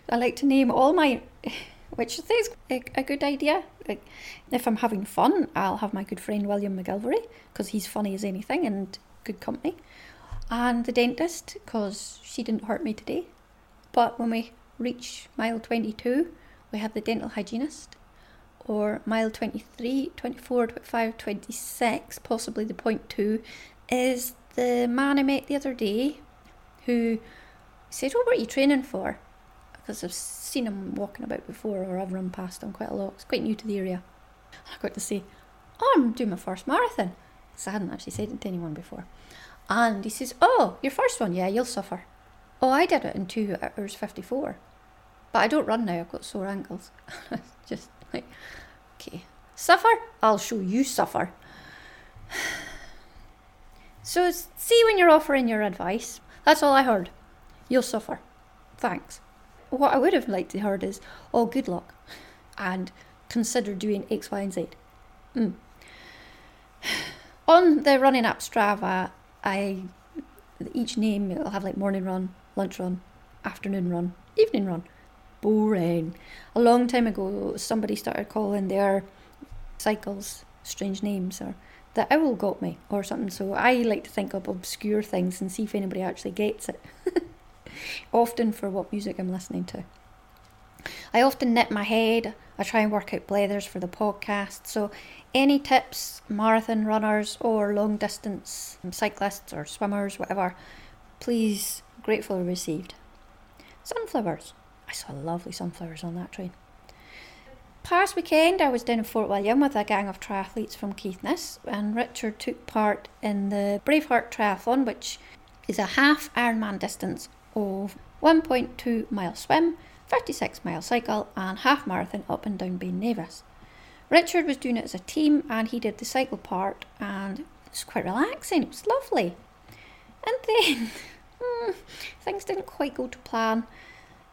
I like to name all my, which I think is a, a good idea. Like, if I'm having fun, I'll have my good friend William McGilvery, because he's funny as anything and good company. And the dentist, because she didn't hurt me today. But when we reach mile twenty-two, we have the dental hygienist. Or mile twenty-three, twenty-four, twenty-five, twenty-six, possibly the point two, is the man I met the other day who said, oh, what are you training for? Because I've seen him walking about before, or I've run past him quite a lot. It's quite new to the area. I got to say, oh, I'm doing my first marathon. Because I hadn't actually said it to anyone before. And he says, oh, your first one, yeah, you'll suffer. Oh, I did it in two hours fifty-four. But I don't run now, I've got sore ankles. Just like, okay, suffer? I'll show you suffer. So see when you're offering your advice. That's all I heard. You'll suffer. Thanks. What I would have liked to heard is, oh, good luck, and consider doing X, Y, and Z. Mm. On the running app Strava, I each name, it'll have like morning run, lunch run, afternoon run, evening run. Boring. A long time ago, somebody started calling their cycles strange names, or the owl got me, or something. So I like to think up obscure things and see if anybody actually gets it. Often for what music I'm listening to. I often knit my head. I try and work out blethers for the podcast. So any tips, marathon runners or long distance cyclists or swimmers, whatever, please, gratefully received. Sunflowers. I saw lovely sunflowers on that train. Past weekend I was down in Fort William with a gang of triathletes from Caithness, and Richard took part in the Braveheart Triathlon, which is a half Ironman distance of one point two mile swim, fifty-six mile cycle and half marathon up and down Ben Nevis. Richard was doing it as a team and he did the cycle part, and it was quite relaxing, it was lovely. And then mm, things didn't quite go to plan.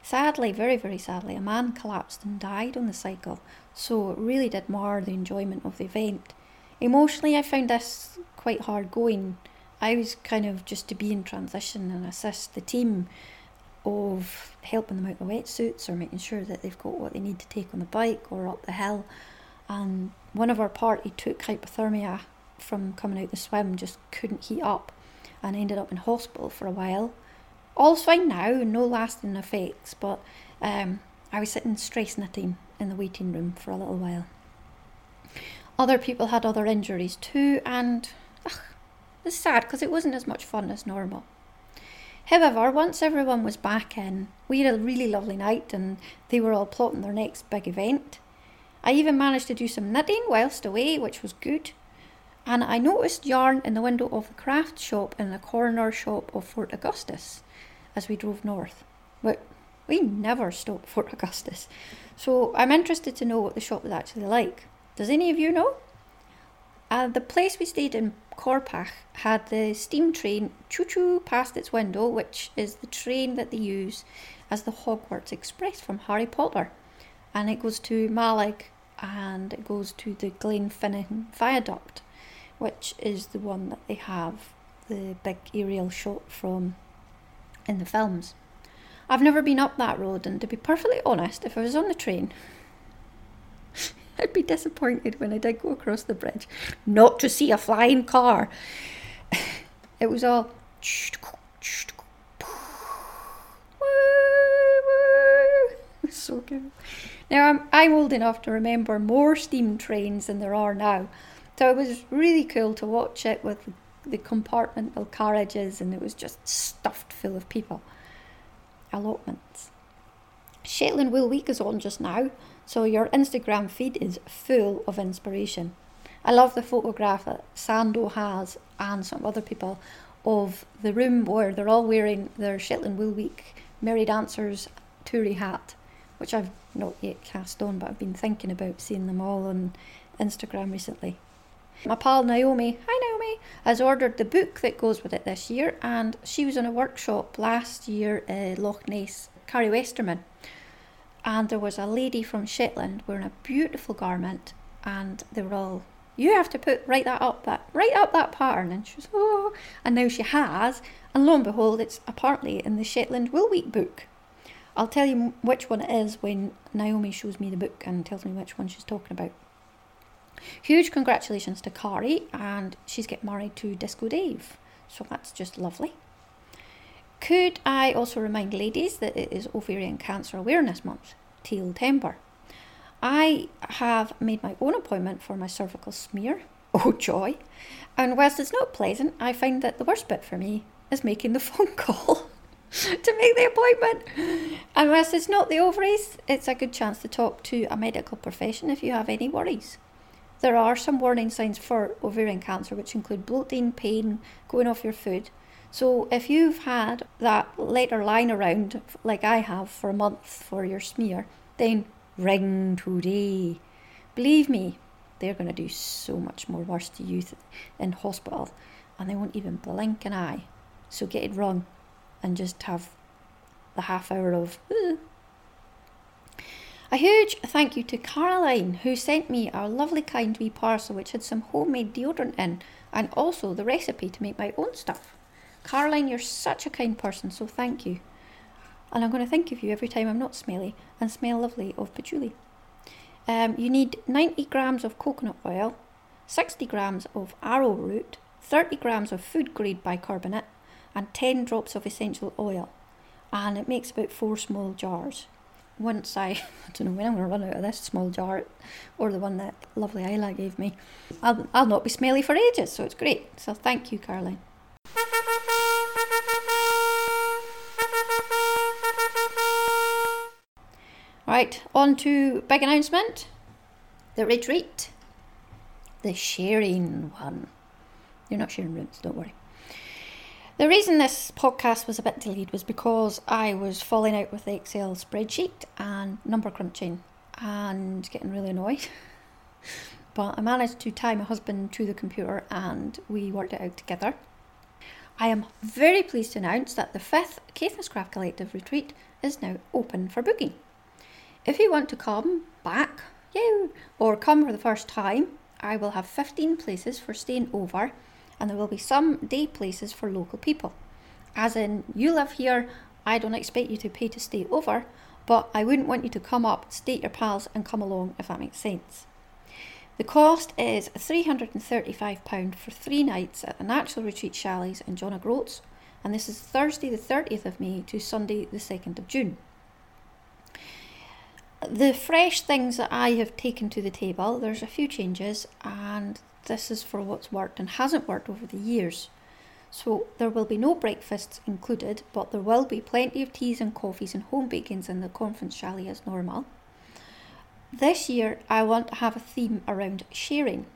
Sadly, very very sadly, a man collapsed and died on the cycle, so it really did mar the enjoyment of the event. Emotionally I found this quite hard going. I was kind of just to be in transition and assist the team of helping them out with wetsuits or making sure that they've got what they need to take on the bike or up the hill. And one of our party took hypothermia from coming out the swim, just couldn't heat up and ended up in hospital for a while. All's fine now, no lasting effects, but um, I was sitting stress knitting in the waiting room for a little while. Other people had other injuries too, and ugh, it's sad because it wasn't as much fun as normal. However, once everyone was back in, we had a really lovely night and they were all plotting their next big event. I even managed to do some knitting whilst away, which was good. And I noticed yarn in the window of the craft shop in the corner shop of Fort Augustus as we drove north. But we never stopped Fort Augustus. So I'm interested to know what the shop was actually like. Does any of you know? Uh, the place we stayed in, Corpach, had the steam train choo-choo past its window, which is the train that they use as the Hogwarts Express from Harry Potter, and it goes to Malig and it goes to the Glenfinnan Viaduct, which is the one that they have the big aerial shot from in the films. I've never been up that road, and to be perfectly honest, if I was on the train I'd be disappointed when I did go across the bridge not to see a flying car. It was all so good. Now I'm, I'm old enough to remember more steam trains than there are now, so it was really cool to watch it with the compartmental carriages, and it was just stuffed full of people. Allotments. Shetland Wool Week is on just now, so your Instagram feed is full of inspiration. I love the photograph that Sando has and some other people of the room where they're all wearing their Shetland Wool Week Merry Dancers Tory hat which I've not yet cast on, but I've been thinking about seeing them all on Instagram recently. My pal Naomi, hi Naomi, has ordered the book that goes with it this year, and she was in a workshop last year at Loch Ness, Carrie Westerman, and there was a lady from Shetland wearing a beautiful garment, and they were all, you have to put, write that up, that, write up that pattern, and she was, oh, and now she has, and lo and behold, it's apparently in the Shetland Wool Week book. I'll tell you which one it is when Naomi shows me the book and tells me which one she's talking about. Huge congratulations to Carrie, and she's getting married to Disco Dave, so that's just lovely. Could I also remind ladies that it is Ovarian Cancer Awareness Month, Teal Timber. I have made my own appointment for my cervical smear, oh joy, and whilst it's not pleasant, I find that the worst bit for me is making the phone call to make the appointment. And whilst it's not the ovaries, it's a good chance to talk to a medical profession if you have any worries. There are some warning signs for ovarian cancer, which include bloating, pain, going off your food. So if you've had that letter lying around, like I have, for a month for your smear, then ring today. Believe me, they're going to do so much more worse to you in hospital, and they won't even blink an eye. So get it wrong and just have the half hour of... Ugh. A huge thank you to Caroline, who sent me a lovely kind wee parcel which had some homemade deodorant in, and also the recipe to make my own stuff. Caroline, you're such a kind person, so thank you. And I'm going to think of you every time I'm not smelly and smell lovely of patchouli. Um, you need ninety grams of coconut oil, sixty grams of arrowroot, thirty grams of food grade bicarbonate, and ten drops of essential oil. And it makes about four small jars. Once I, I don't know when I'm going to run out of this small jar, or the one that lovely Ella gave me, I'll, I'll not be smelly for ages, so it's great. So thank you, Caroline. Right, on to big announcement. The retreat. The sharing one. You're not sharing rooms, don't worry. The reason this podcast was a bit delayed was because I was falling out with the Excel spreadsheet and number crunching and getting really annoyed. But I managed to tie my husband to the computer and we worked it out together. I am very pleased to announce that the fifth Caithness Craft Collective retreat is now open for booking. If you want to come back, yeah, or come for the first time, I will have fifteen places for staying over, and there will be some day places for local people. As in, you live here, I don't expect you to pay to stay over, but I wouldn't want you to come up, state your pals and come along, if that makes sense. The cost is three hundred thirty-five pounds for three nights at the Natural Retreat Chalets in John O'Groats, and this is Thursday the thirtieth of May to Sunday the second of June. The fresh things that I have taken to the table, there's a few changes, and this is for what's worked and hasn't worked over the years. So there will be no breakfasts included, but there will be plenty of teas and coffees and home bakings in the conference chalet as normal. This year I want to have a theme around sharing.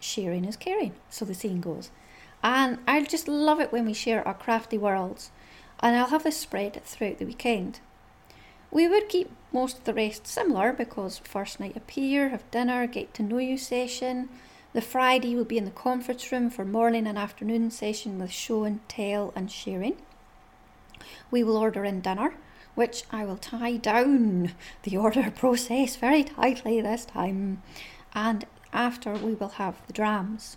Sharing is caring, so the saying goes. And I just love it when we share our crafty worlds, and I'll have this spread throughout the weekend. We would keep most of the rest similar because first night up here, have dinner, get to know you session. The Friday will be in the conference room for morning and afternoon session with show and tell and sharing. We will order in dinner, which I will tie down the order process very tightly this time. And after we will have the drams.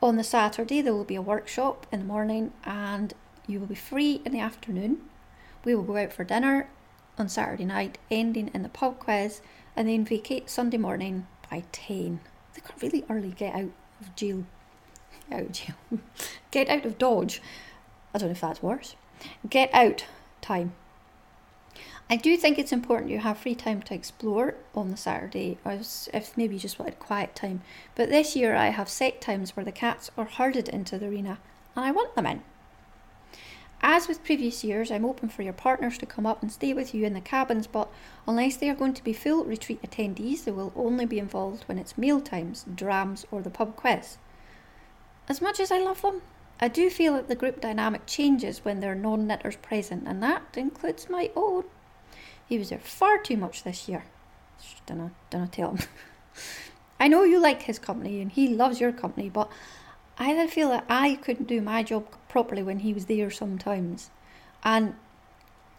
On the Saturday there will be a workshop in the morning and you will be free in the afternoon. We will go out for dinner on Saturday night, ending in the pub quiz, and then vacate Sunday morning by ten. They got really early get out of jail, get out of jail, get out of Dodge, I don't know if that's worse, get out time. I do think it's important you have free time to explore on the Saturday, or if maybe you just wanted quiet time, but this year I have set times where the cats are herded into the arena and I want them in. As with previous years, I'm open for your partners to come up and stay with you in the cabins, but unless they are going to be full retreat attendees, they will only be involved when it's meal times, drams or the pub quiz. As much as I love them, I do feel that the group dynamic changes when there are non-knitters present, and that includes my own. He was there far too much this year. Dunno, dunno tell him. I know you like his company and he loves your company, but I then feel that I couldn't do my job properly when he was there sometimes. And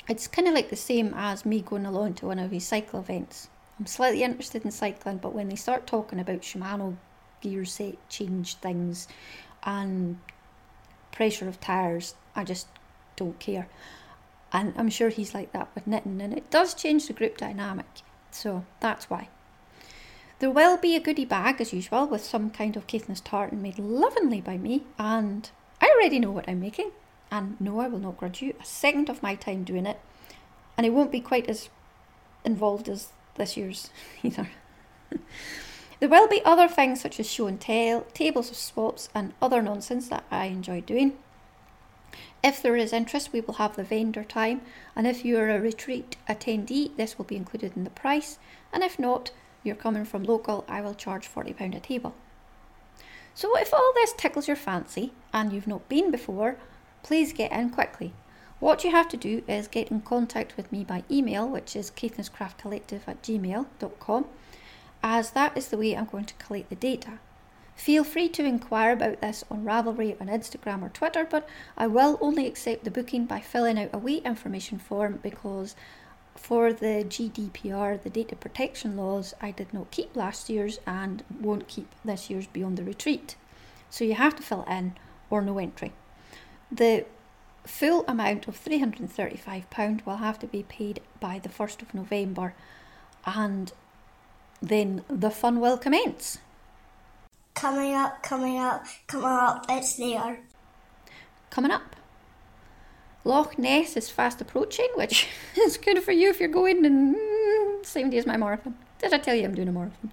it's kind of like the same as me going along to one of his cycle events. I'm slightly interested in cycling, but when they start talking about Shimano gear set change things and pressure of tyres, I just don't care. And I'm sure he's like that with knitting, and it does change the group dynamic, so that's why. There will be a goodie bag, as usual, with some kind of Caithness tartan made lovingly by me, and I already know what I'm making, and no, I will not grudge you a second of my time doing it, and it won't be quite as involved as this year's either. There will be other things such as show and tell, tables of swaps and other nonsense that I enjoy doing. If there is interest, we will have the vendor time, and if you are a retreat attendee, this will be included in the price, and if not, you're coming from local, I will charge forty pounds a table. So if all this tickles your fancy and you've not been before, please get in quickly. What you have to do is get in contact with me by email, which is caithness craft collective at gmail dot com, as that is the way I'm going to collate the data. Feel free to inquire about this on Ravelry, on Instagram or Twitter, but I will only accept the booking by filling out a wee information form, because for the G D P R, the data protection laws, I did not keep last year's and won't keep this year's beyond the retreat. So you have to fill in or no entry. The full amount of three hundred and thirty-five pounds will have to be paid by the first of November, and then the fun will commence. Coming up, coming up, coming up, it's there. Coming up. Loch Ness is fast approaching, which is good for you if you're going in mm, same day as my marathon. Did I tell you I'm doing a marathon?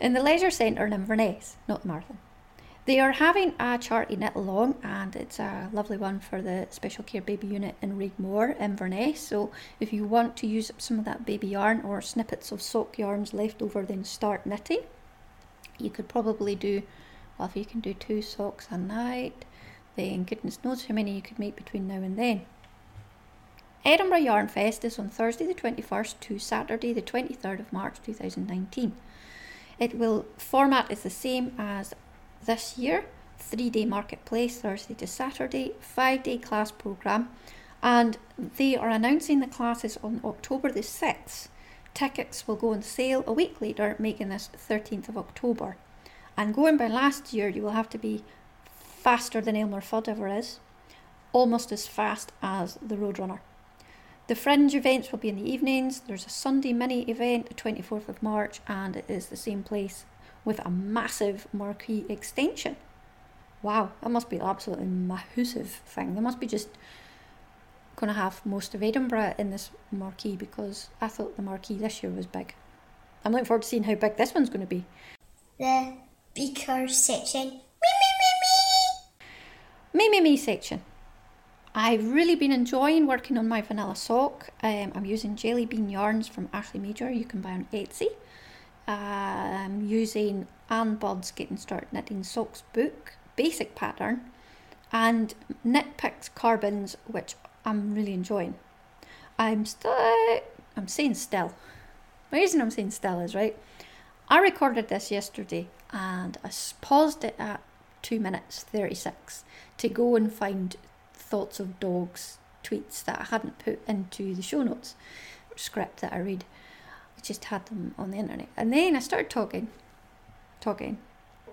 In the leisure centre in Inverness, not the marathon. They are having a charity knit along, and it's a lovely one for the special care baby unit in Rigmore, Inverness. So if you want to use up some of that baby yarn or snippets of sock yarns left over, then start knitting. You could probably do, well, if you can do two socks a night, then goodness knows how many you could make between now and then. Edinburgh Yarn Fest is on Thursday the twenty-first to Saturday the twenty-third of March two thousand nineteen. It will, format is the same as this year, three-day marketplace Thursday to Saturday, five-day class programme, and they are announcing the classes on October the sixth. Tickets will go on sale a week later, making this thirteenth of October. And going by last year, you will have to be faster than Elmer Fudd ever is, almost as fast as the Roadrunner. The fringe events will be in the evenings. There's a Sunday mini event, the twenty-fourth of March, and it is the same place with a massive marquee extension. Wow, that must be an absolutely massive thing. They must be just going to have most of Edinburgh in this marquee, because I thought the marquee this year was big. I'm looking forward to seeing how big this one's going to be. The beaker section. Me, me, me, me! Me, me, me section. I've really been enjoying working on my vanilla sock. Um, I'm using Jelly Bean yarns from Ashley Major, you can buy on Etsy. Uh, I'm using Anne Budd's Getting Started Knitting Socks book, basic pattern, and Knit Picks Carbons, which I'm really enjoying. I'm still, I'm saying still. The reason I'm saying still is, right, I recorded this yesterday and I paused it at two minutes thirty-six to go and find Thoughts of Dog's tweets that I hadn't put into the show notes script that I read. I just had them on the internet. And then I started talking, talking.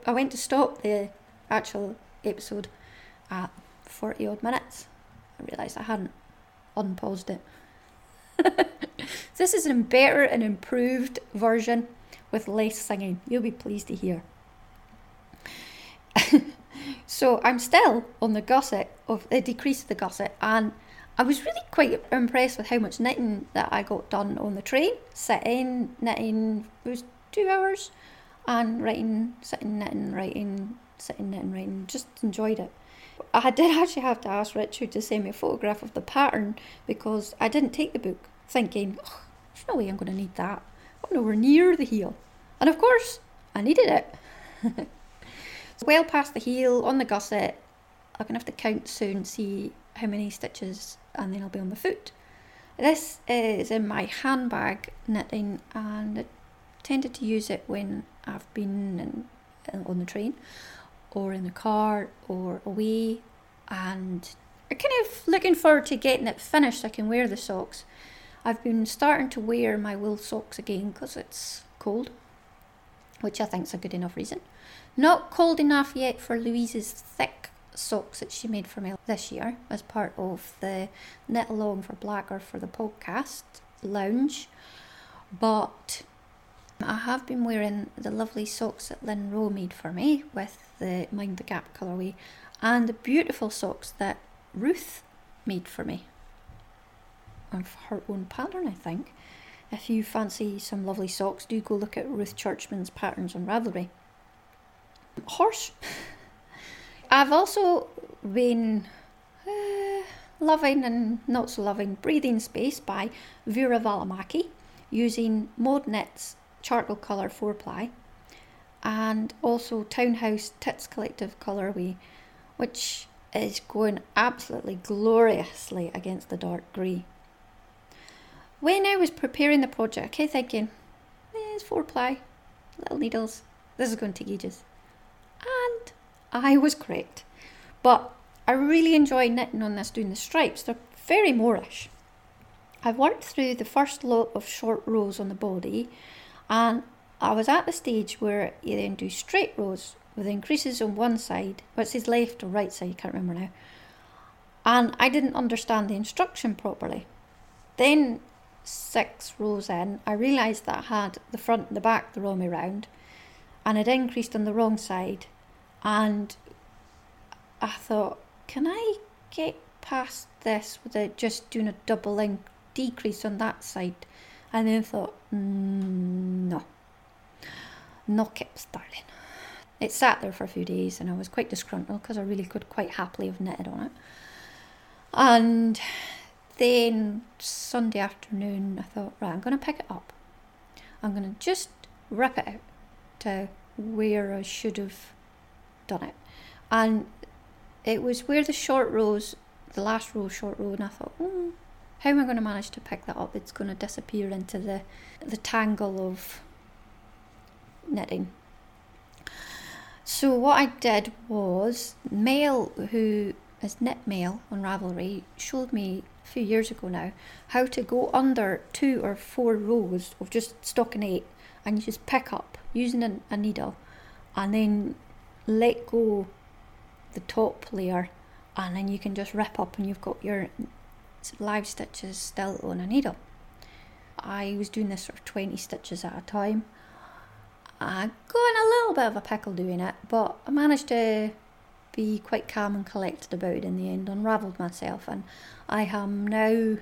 I went to stop the actual episode at forty odd minutes. I realised I hadn't unpaused it. This is a better and improved version with less singing. You'll be pleased to hear. So I'm still on the gusset, of the decrease of the gusset, and I was really quite impressed with how much knitting that I got done on the train. Sitting, knitting, it was two hours, and writing, sitting, knitting, writing, sitting, knitting, writing, just enjoyed it. I did actually have to ask Richard to send me a photograph of the pattern, because I didn't take the book thinking, oh, there's no way I'm going to need that. I'm nowhere near the heel. And of course, I needed it. Well past the heel, on the gusset. I'm going to have to count soon, see how many stitches, and then I'll be on the foot. This is in my handbag knitting, and I tended to use it when I've been in, on the train or in the car or away, and I'm kind of looking forward to getting it finished so I can wear the socks. I've been starting to wear my wool socks again because it's cold, which I think is a good enough reason. Not cold enough yet for Louise's thick socks that she made for me this year as part of the knit along for Blacker for the podcast lounge, but I have been wearing the lovely socks that Lynn Rowe made for me with the Mind the Gap colourway, and the beautiful socks that Ruth made for me of her own pattern, I think. If you fancy some lovely socks, do go look at Ruth Churchman's patterns on Ravelry. Horse. I've also been uh, loving and not so loving Breathing Space by Vera Valimaki, using Maud Knits charcoal colour four ply and also Townhouse Tits Collective colourway, which is going absolutely gloriously against the dark grey. When I was preparing the project, I kept thinking, eh, it's four ply, little needles, this is going to take ages. And I was correct. But I really enjoy knitting on this, doing the stripes. They're very Moorish. I worked through the first lot of short rows on the body, and I was at the stage where you then do straight rows with increases on one side, which is left or right side, I can't remember now. And I didn't understand the instruction properly. Then six rows in, I realised that I had the front and the back the wrong way round, and I'd increased on the wrong side, and I thought, can I get past this without just doing a double in- decrease on that side? And then thought, mm, no, no kips, darling. It sat there for a few days, and I was quite disgruntled because I really could quite happily have knitted on it. And then Sunday afternoon, I thought, right, I'm going to pick it up. I'm going to just rip it out to where I should have done it. And it was where the short rows, the last row, short row, and I thought, hmm, how am I going to manage to pick that up? It's going to disappear into the, the tangle of knitting. So what I did was, Mel, who is Knit Mel on Ravelry, showed me a few years ago now how to go under two or four rows of just stockinette, and you just pick up using a, a needle and then let go the top layer, and then you can just rip up and you've got your live stitches still on a needle. I was doing this sort of twenty stitches at a time. I got in a little bit of a pickle doing it, but I managed to be quite calm and collected about it in the end, unravelled myself, and I am now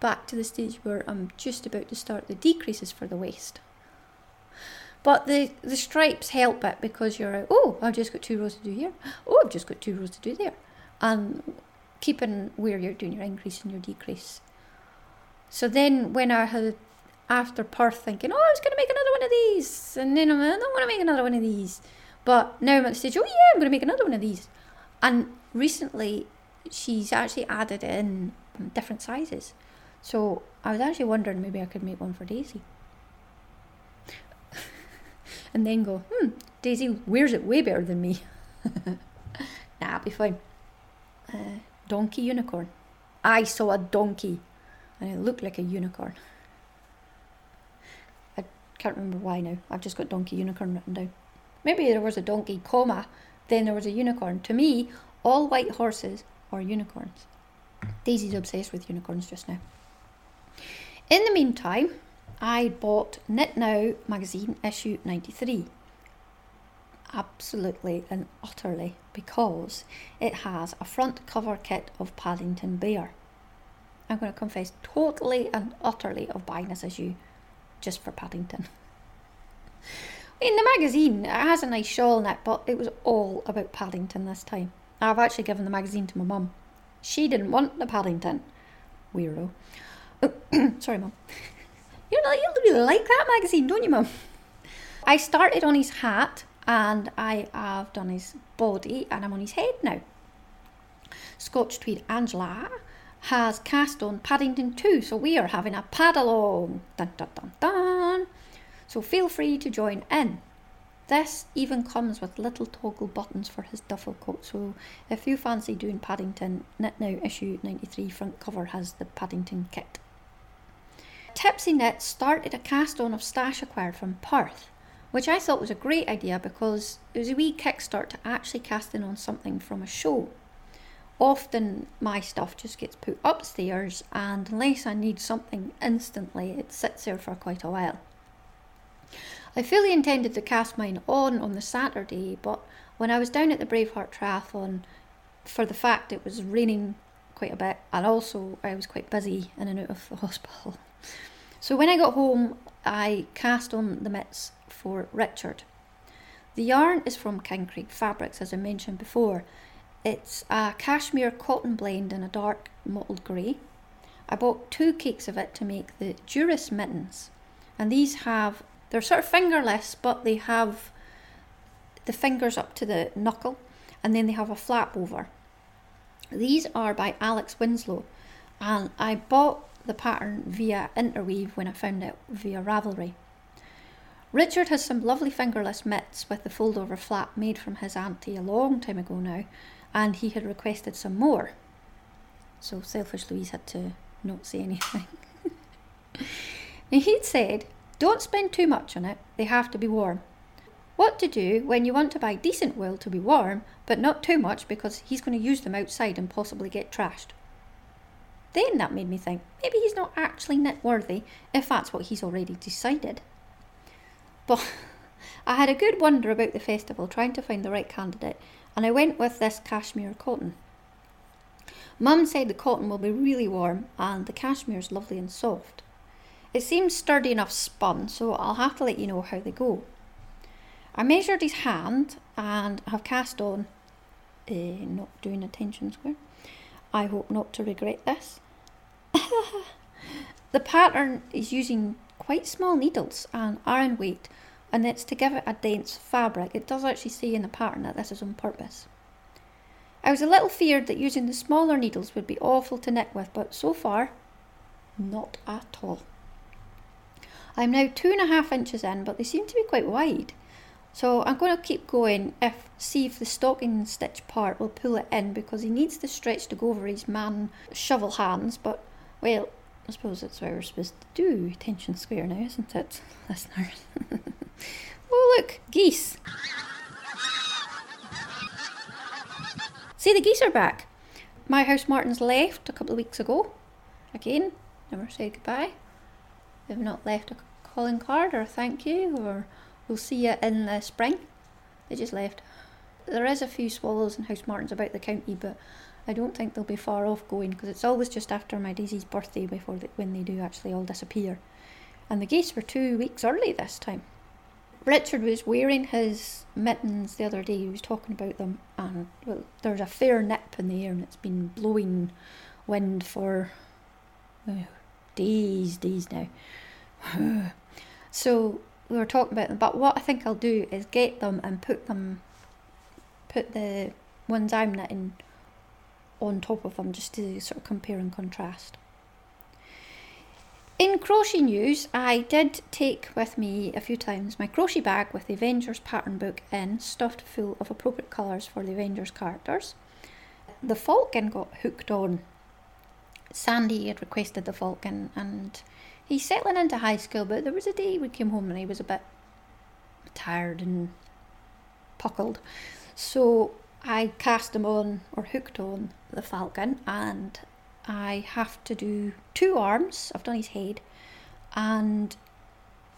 back to the stage where I'm just about to start the decreases for the waist. But the, the stripes help it because you're, oh, I've just got two rows to do here, oh, I've just got two rows to do there, and keeping where you're doing your increase and your decrease. So then when I had, after Perth, thinking, oh, I was going to make another one of these, and then I'm, I don't want to make another one of these. But now I'm at the stage, oh yeah, I'm going to make another one of these. And recently she's actually added in different sizes. So I was actually wondering maybe I could make one for Daisy. And then go, hmm, Daisy wears it way better than me. Nah, I'll be fine. Uh, donkey unicorn. I saw a donkey and it looked like a unicorn. I can't remember why now. I've just got donkey unicorn written down. Maybe there was a donkey, comma, then there was a unicorn. To me, all white horses are unicorns. Daisy's obsessed with unicorns just now. In the meantime, I bought Knit Now magazine issue ninety-three. Absolutely and utterly, because it has a front cover kit of Paddington Bear. I'm going to confess totally and utterly of buying this issue just for Paddington. In the magazine, it has a nice shawl in it, but it was all about Paddington this time. I've actually given the magazine to my mum. She didn't want the Paddington. Weirdo. Oh, sorry, Mum. You really like that magazine, don't you, Mum? I started on his hat, and I have done his body, and I'm on his head now. Scotch Tweed Angela has cast on Paddington too, so we are having a pad along. Dun, dun, dun, dun. So feel free to join in. This even comes with little toggle buttons for his duffel coat, so if you fancy doing Paddington, Knit Now issue ninety-three front cover has the Paddington kit. Tipsy Knits started a cast on of stash acquired from Perth, which I thought was a great idea because it was a wee kickstart to actually casting on something from a show. Often my stuff just gets put upstairs, and unless I need something instantly, it sits there for quite a while. I fully intended to cast mine on on the Saturday, but when I was down at the Braveheart Triathlon, for the fact it was raining quite a bit, and also I was quite busy in and out of the hospital. So when I got home, I cast on the mitts for Richard. The yarn is from King Creek Fabrics, as I mentioned before. It's a cashmere cotton blend in a dark mottled grey. I bought two cakes of it to make the Duras mittens, and these have, they're sort of fingerless, but they have the fingers up to the knuckle, and then they have a flap over. These are by Alex Winslow, and I bought the pattern via Interweave when I found it via Ravelry. Richard has some lovely fingerless mitts with the fold over flap made from his auntie a long time ago now, and he had requested some more. So selfish Louise had to not say anything. And he'd said, don't spend too much on it, they have to be warm. What to do when you want to buy decent wool to be warm, but not too much because he's going to use them outside and possibly get trashed. Then that made me think, maybe he's not actually knit worthy if that's what he's already decided. But I had a good wonder about the festival trying to find the right candidate, and I went with this cashmere cotton. Mum said the cotton will be really warm and the cashmere is lovely and soft. It seems sturdy enough spun, so I'll have to let you know how they go. I measured his hand and have cast on, uh, not doing a tension square. I hope not to regret this. The pattern is using quite small needles and iron weight, and it's to give it a dense fabric. It does actually say in the pattern that this is on purpose. I was a little feared that using the smaller needles would be awful to knit with, but so far, not at all. I'm now two and a half inches in, but they seem to be quite wide. So I'm going to keep going, if see if the stocking stitch part will pull it in, because he needs the stretch to go over his man shovel hands, but, well, I suppose that's what we're supposed to do. Tension square now, isn't it, listeners? Oh, look, geese. See, the geese are back. My house martins left a couple of weeks ago. Again, never said goodbye. They've not left a calling card or a thank you or... we'll see you in the spring. They just left. There is a few swallows and house martins about the county, but I don't think they'll be far off going, because it's always just after my Daisy's birthday before they, when they do actually all disappear. And the geese were two weeks early this time. Richard was wearing his mittens the other day. He was talking about them, and well, there's a fair nip in the air, and it's been blowing wind for oh, days, days now. So. We were talking about them, but what I think I'll do is get them and put them, put the ones I'm knitting on top of them, just to sort of compare and contrast. In crochet news, I did take with me a few times my crochet bag with the Avengers pattern book in, stuffed full of appropriate colours for the Avengers characters. The falcon got hooked on. Sandy had requested the falcon, and he's settling into high school, but there was a day we came home and he was a bit tired and puckled. So I cast him on, or hooked on, the falcon, and I have to do two arms. I've done his head, and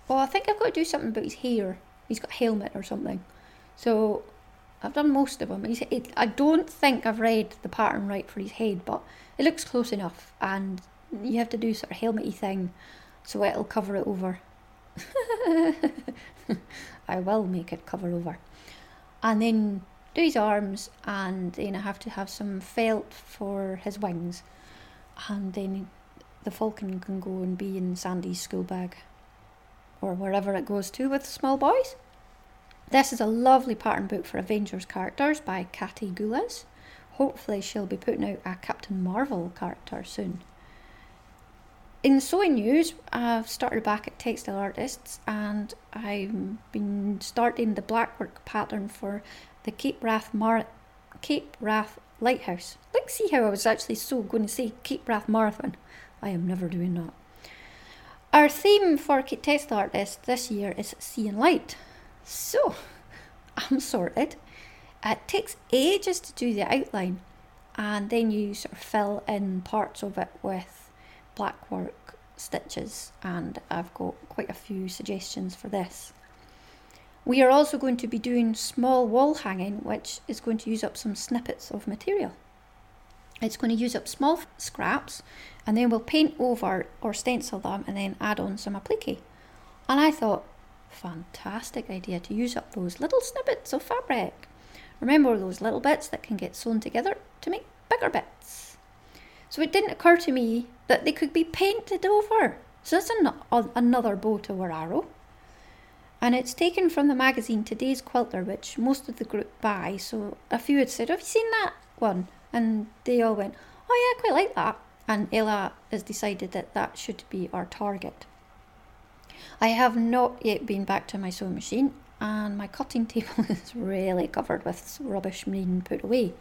well, I think I've got to do something about his hair. He's got a helmet or something. So I've done most of them. It, I don't think I've read the pattern right for his head, but it looks close enough, and you have to do sort of helmet-y thing, so it'll cover it over. I will make it cover over. And then do his arms, and then I have to have some felt for his wings. And then the falcon can go and be in Sandy's school bag, or wherever it goes to with small boys. This is a lovely pattern book for Avengers characters by Cathy Goulas, Hopefully she'll be putting out a Captain Marvel character soon. In the sewing news, I've started back at Textile Artists, and I've been starting the blackwork pattern for the Cape Wrath Mar- Cape Wrath Lighthouse. Like, see how I was actually so going to say Cape Wrath Marathon. I am never doing that. Our theme for Textile Artists this year is Sea and Light. So, I'm sorted. It takes ages to do the outline, and then you sort of fill in parts of it with blackwork stitches, and I've got quite a few suggestions for this. We are also going to be doing small wall hanging, which is going to use up some snippets of material. It's going to use up small scraps, and then we'll paint over or stencil them and then add on some applique. And I thought, fantastic idea to use up those little snippets of fabric. Remember those little bits that can get sewn together to make bigger bits. So it didn't occur to me that they could be painted over. So that's an- another bow to our arrow. And it's taken from the magazine Today's Quilter, which most of the group buy. So a few had said, have you seen that one? And they all went, oh yeah, I quite like that. And Ella has decided that that should be our target. I have not yet been back to my sewing machine, and my cutting table is really covered with rubbish being put away.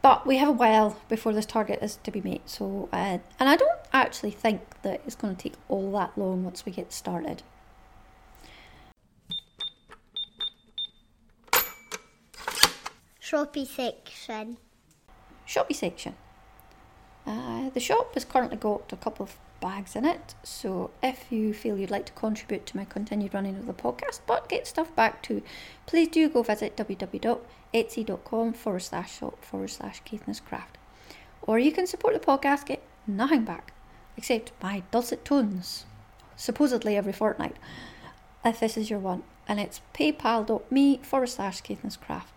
But we have a while before this target is to be made, so uh, and I don't actually think that it's going to take all that long once we get started. Shoppy section. Shoppy section. Uh, the shop has currently got a couple of bags in it, so if you feel you'd like to contribute to my continued running of the podcast but get stuff back to, please do go visit www.etsy.com forward slash shop forward slash Caithness Craft. Or you can support the podcast, get nothing back except my dulcet tones, supposedly every fortnight, if this is your one, and it's paypal.me forward slash Caithness Craft.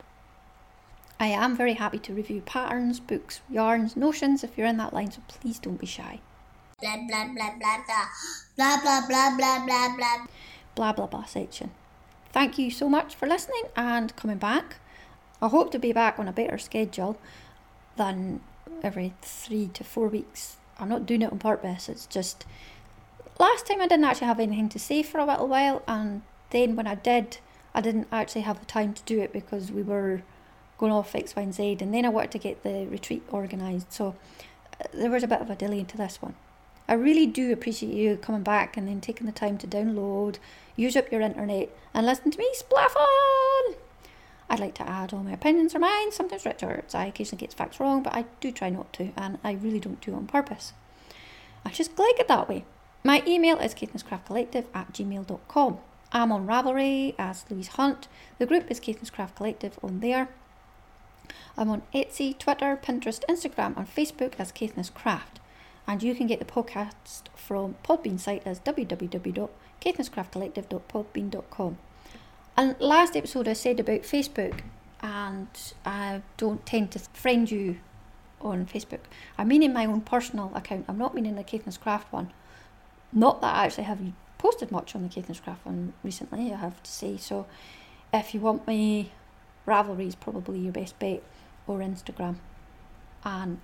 I am very happy to review patterns, books, yarns, notions if you're in that line, so please don't be shy. Blah blah blah blah blah blah blah blah blah blah blah blah blah blah section. Thank you so much for listening and coming back. I hope to be back on a better schedule than every three to four weeks. I'm not doing it on purpose, it's just last time I didn't actually have anything to say for a little while, and then when I did, I didn't actually have the time to do it because we were going off X, Y and Z, and then I wanted to get the retreat organised, so there was a bit of a delay to this one. I really do appreciate you coming back and then taking the time to download, use up your internet and listen to me splaff on. I'd like to add all my opinions are mine, sometimes Richard's. I occasionally get facts wrong, but I do try not to, and I really don't do it on purpose. I just like it that way. My email is caithnesscraftcollective at gmail dot com. I'm on Ravelry as Louise Hunt. The group is Caithness Craft Collective on there. I'm on Etsy, Twitter, Pinterest, Instagram and Facebook as Caithness Craft. And you can get the podcast from Podbean site as www dot caithness craft collective dot podbean dot com. And last episode I said about Facebook, and I don't tend to friend you on Facebook. I mean in my own personal account, I'm not meaning the Caithness Craft one. Not that I actually haven't posted much on the Caithness Craft one recently, I have to say. So if you want me, Ravelry is probably your best bet, or Instagram. And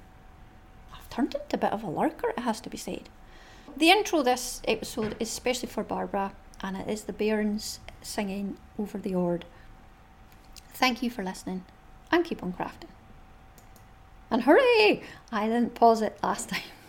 I've turned into a bit of a lurker, it has to be said. The intro this episode is especially for Barbara, and it is the Bairns singing Over the Ord. Thank you for listening, and keep on crafting. And hooray! I didn't pause it last time.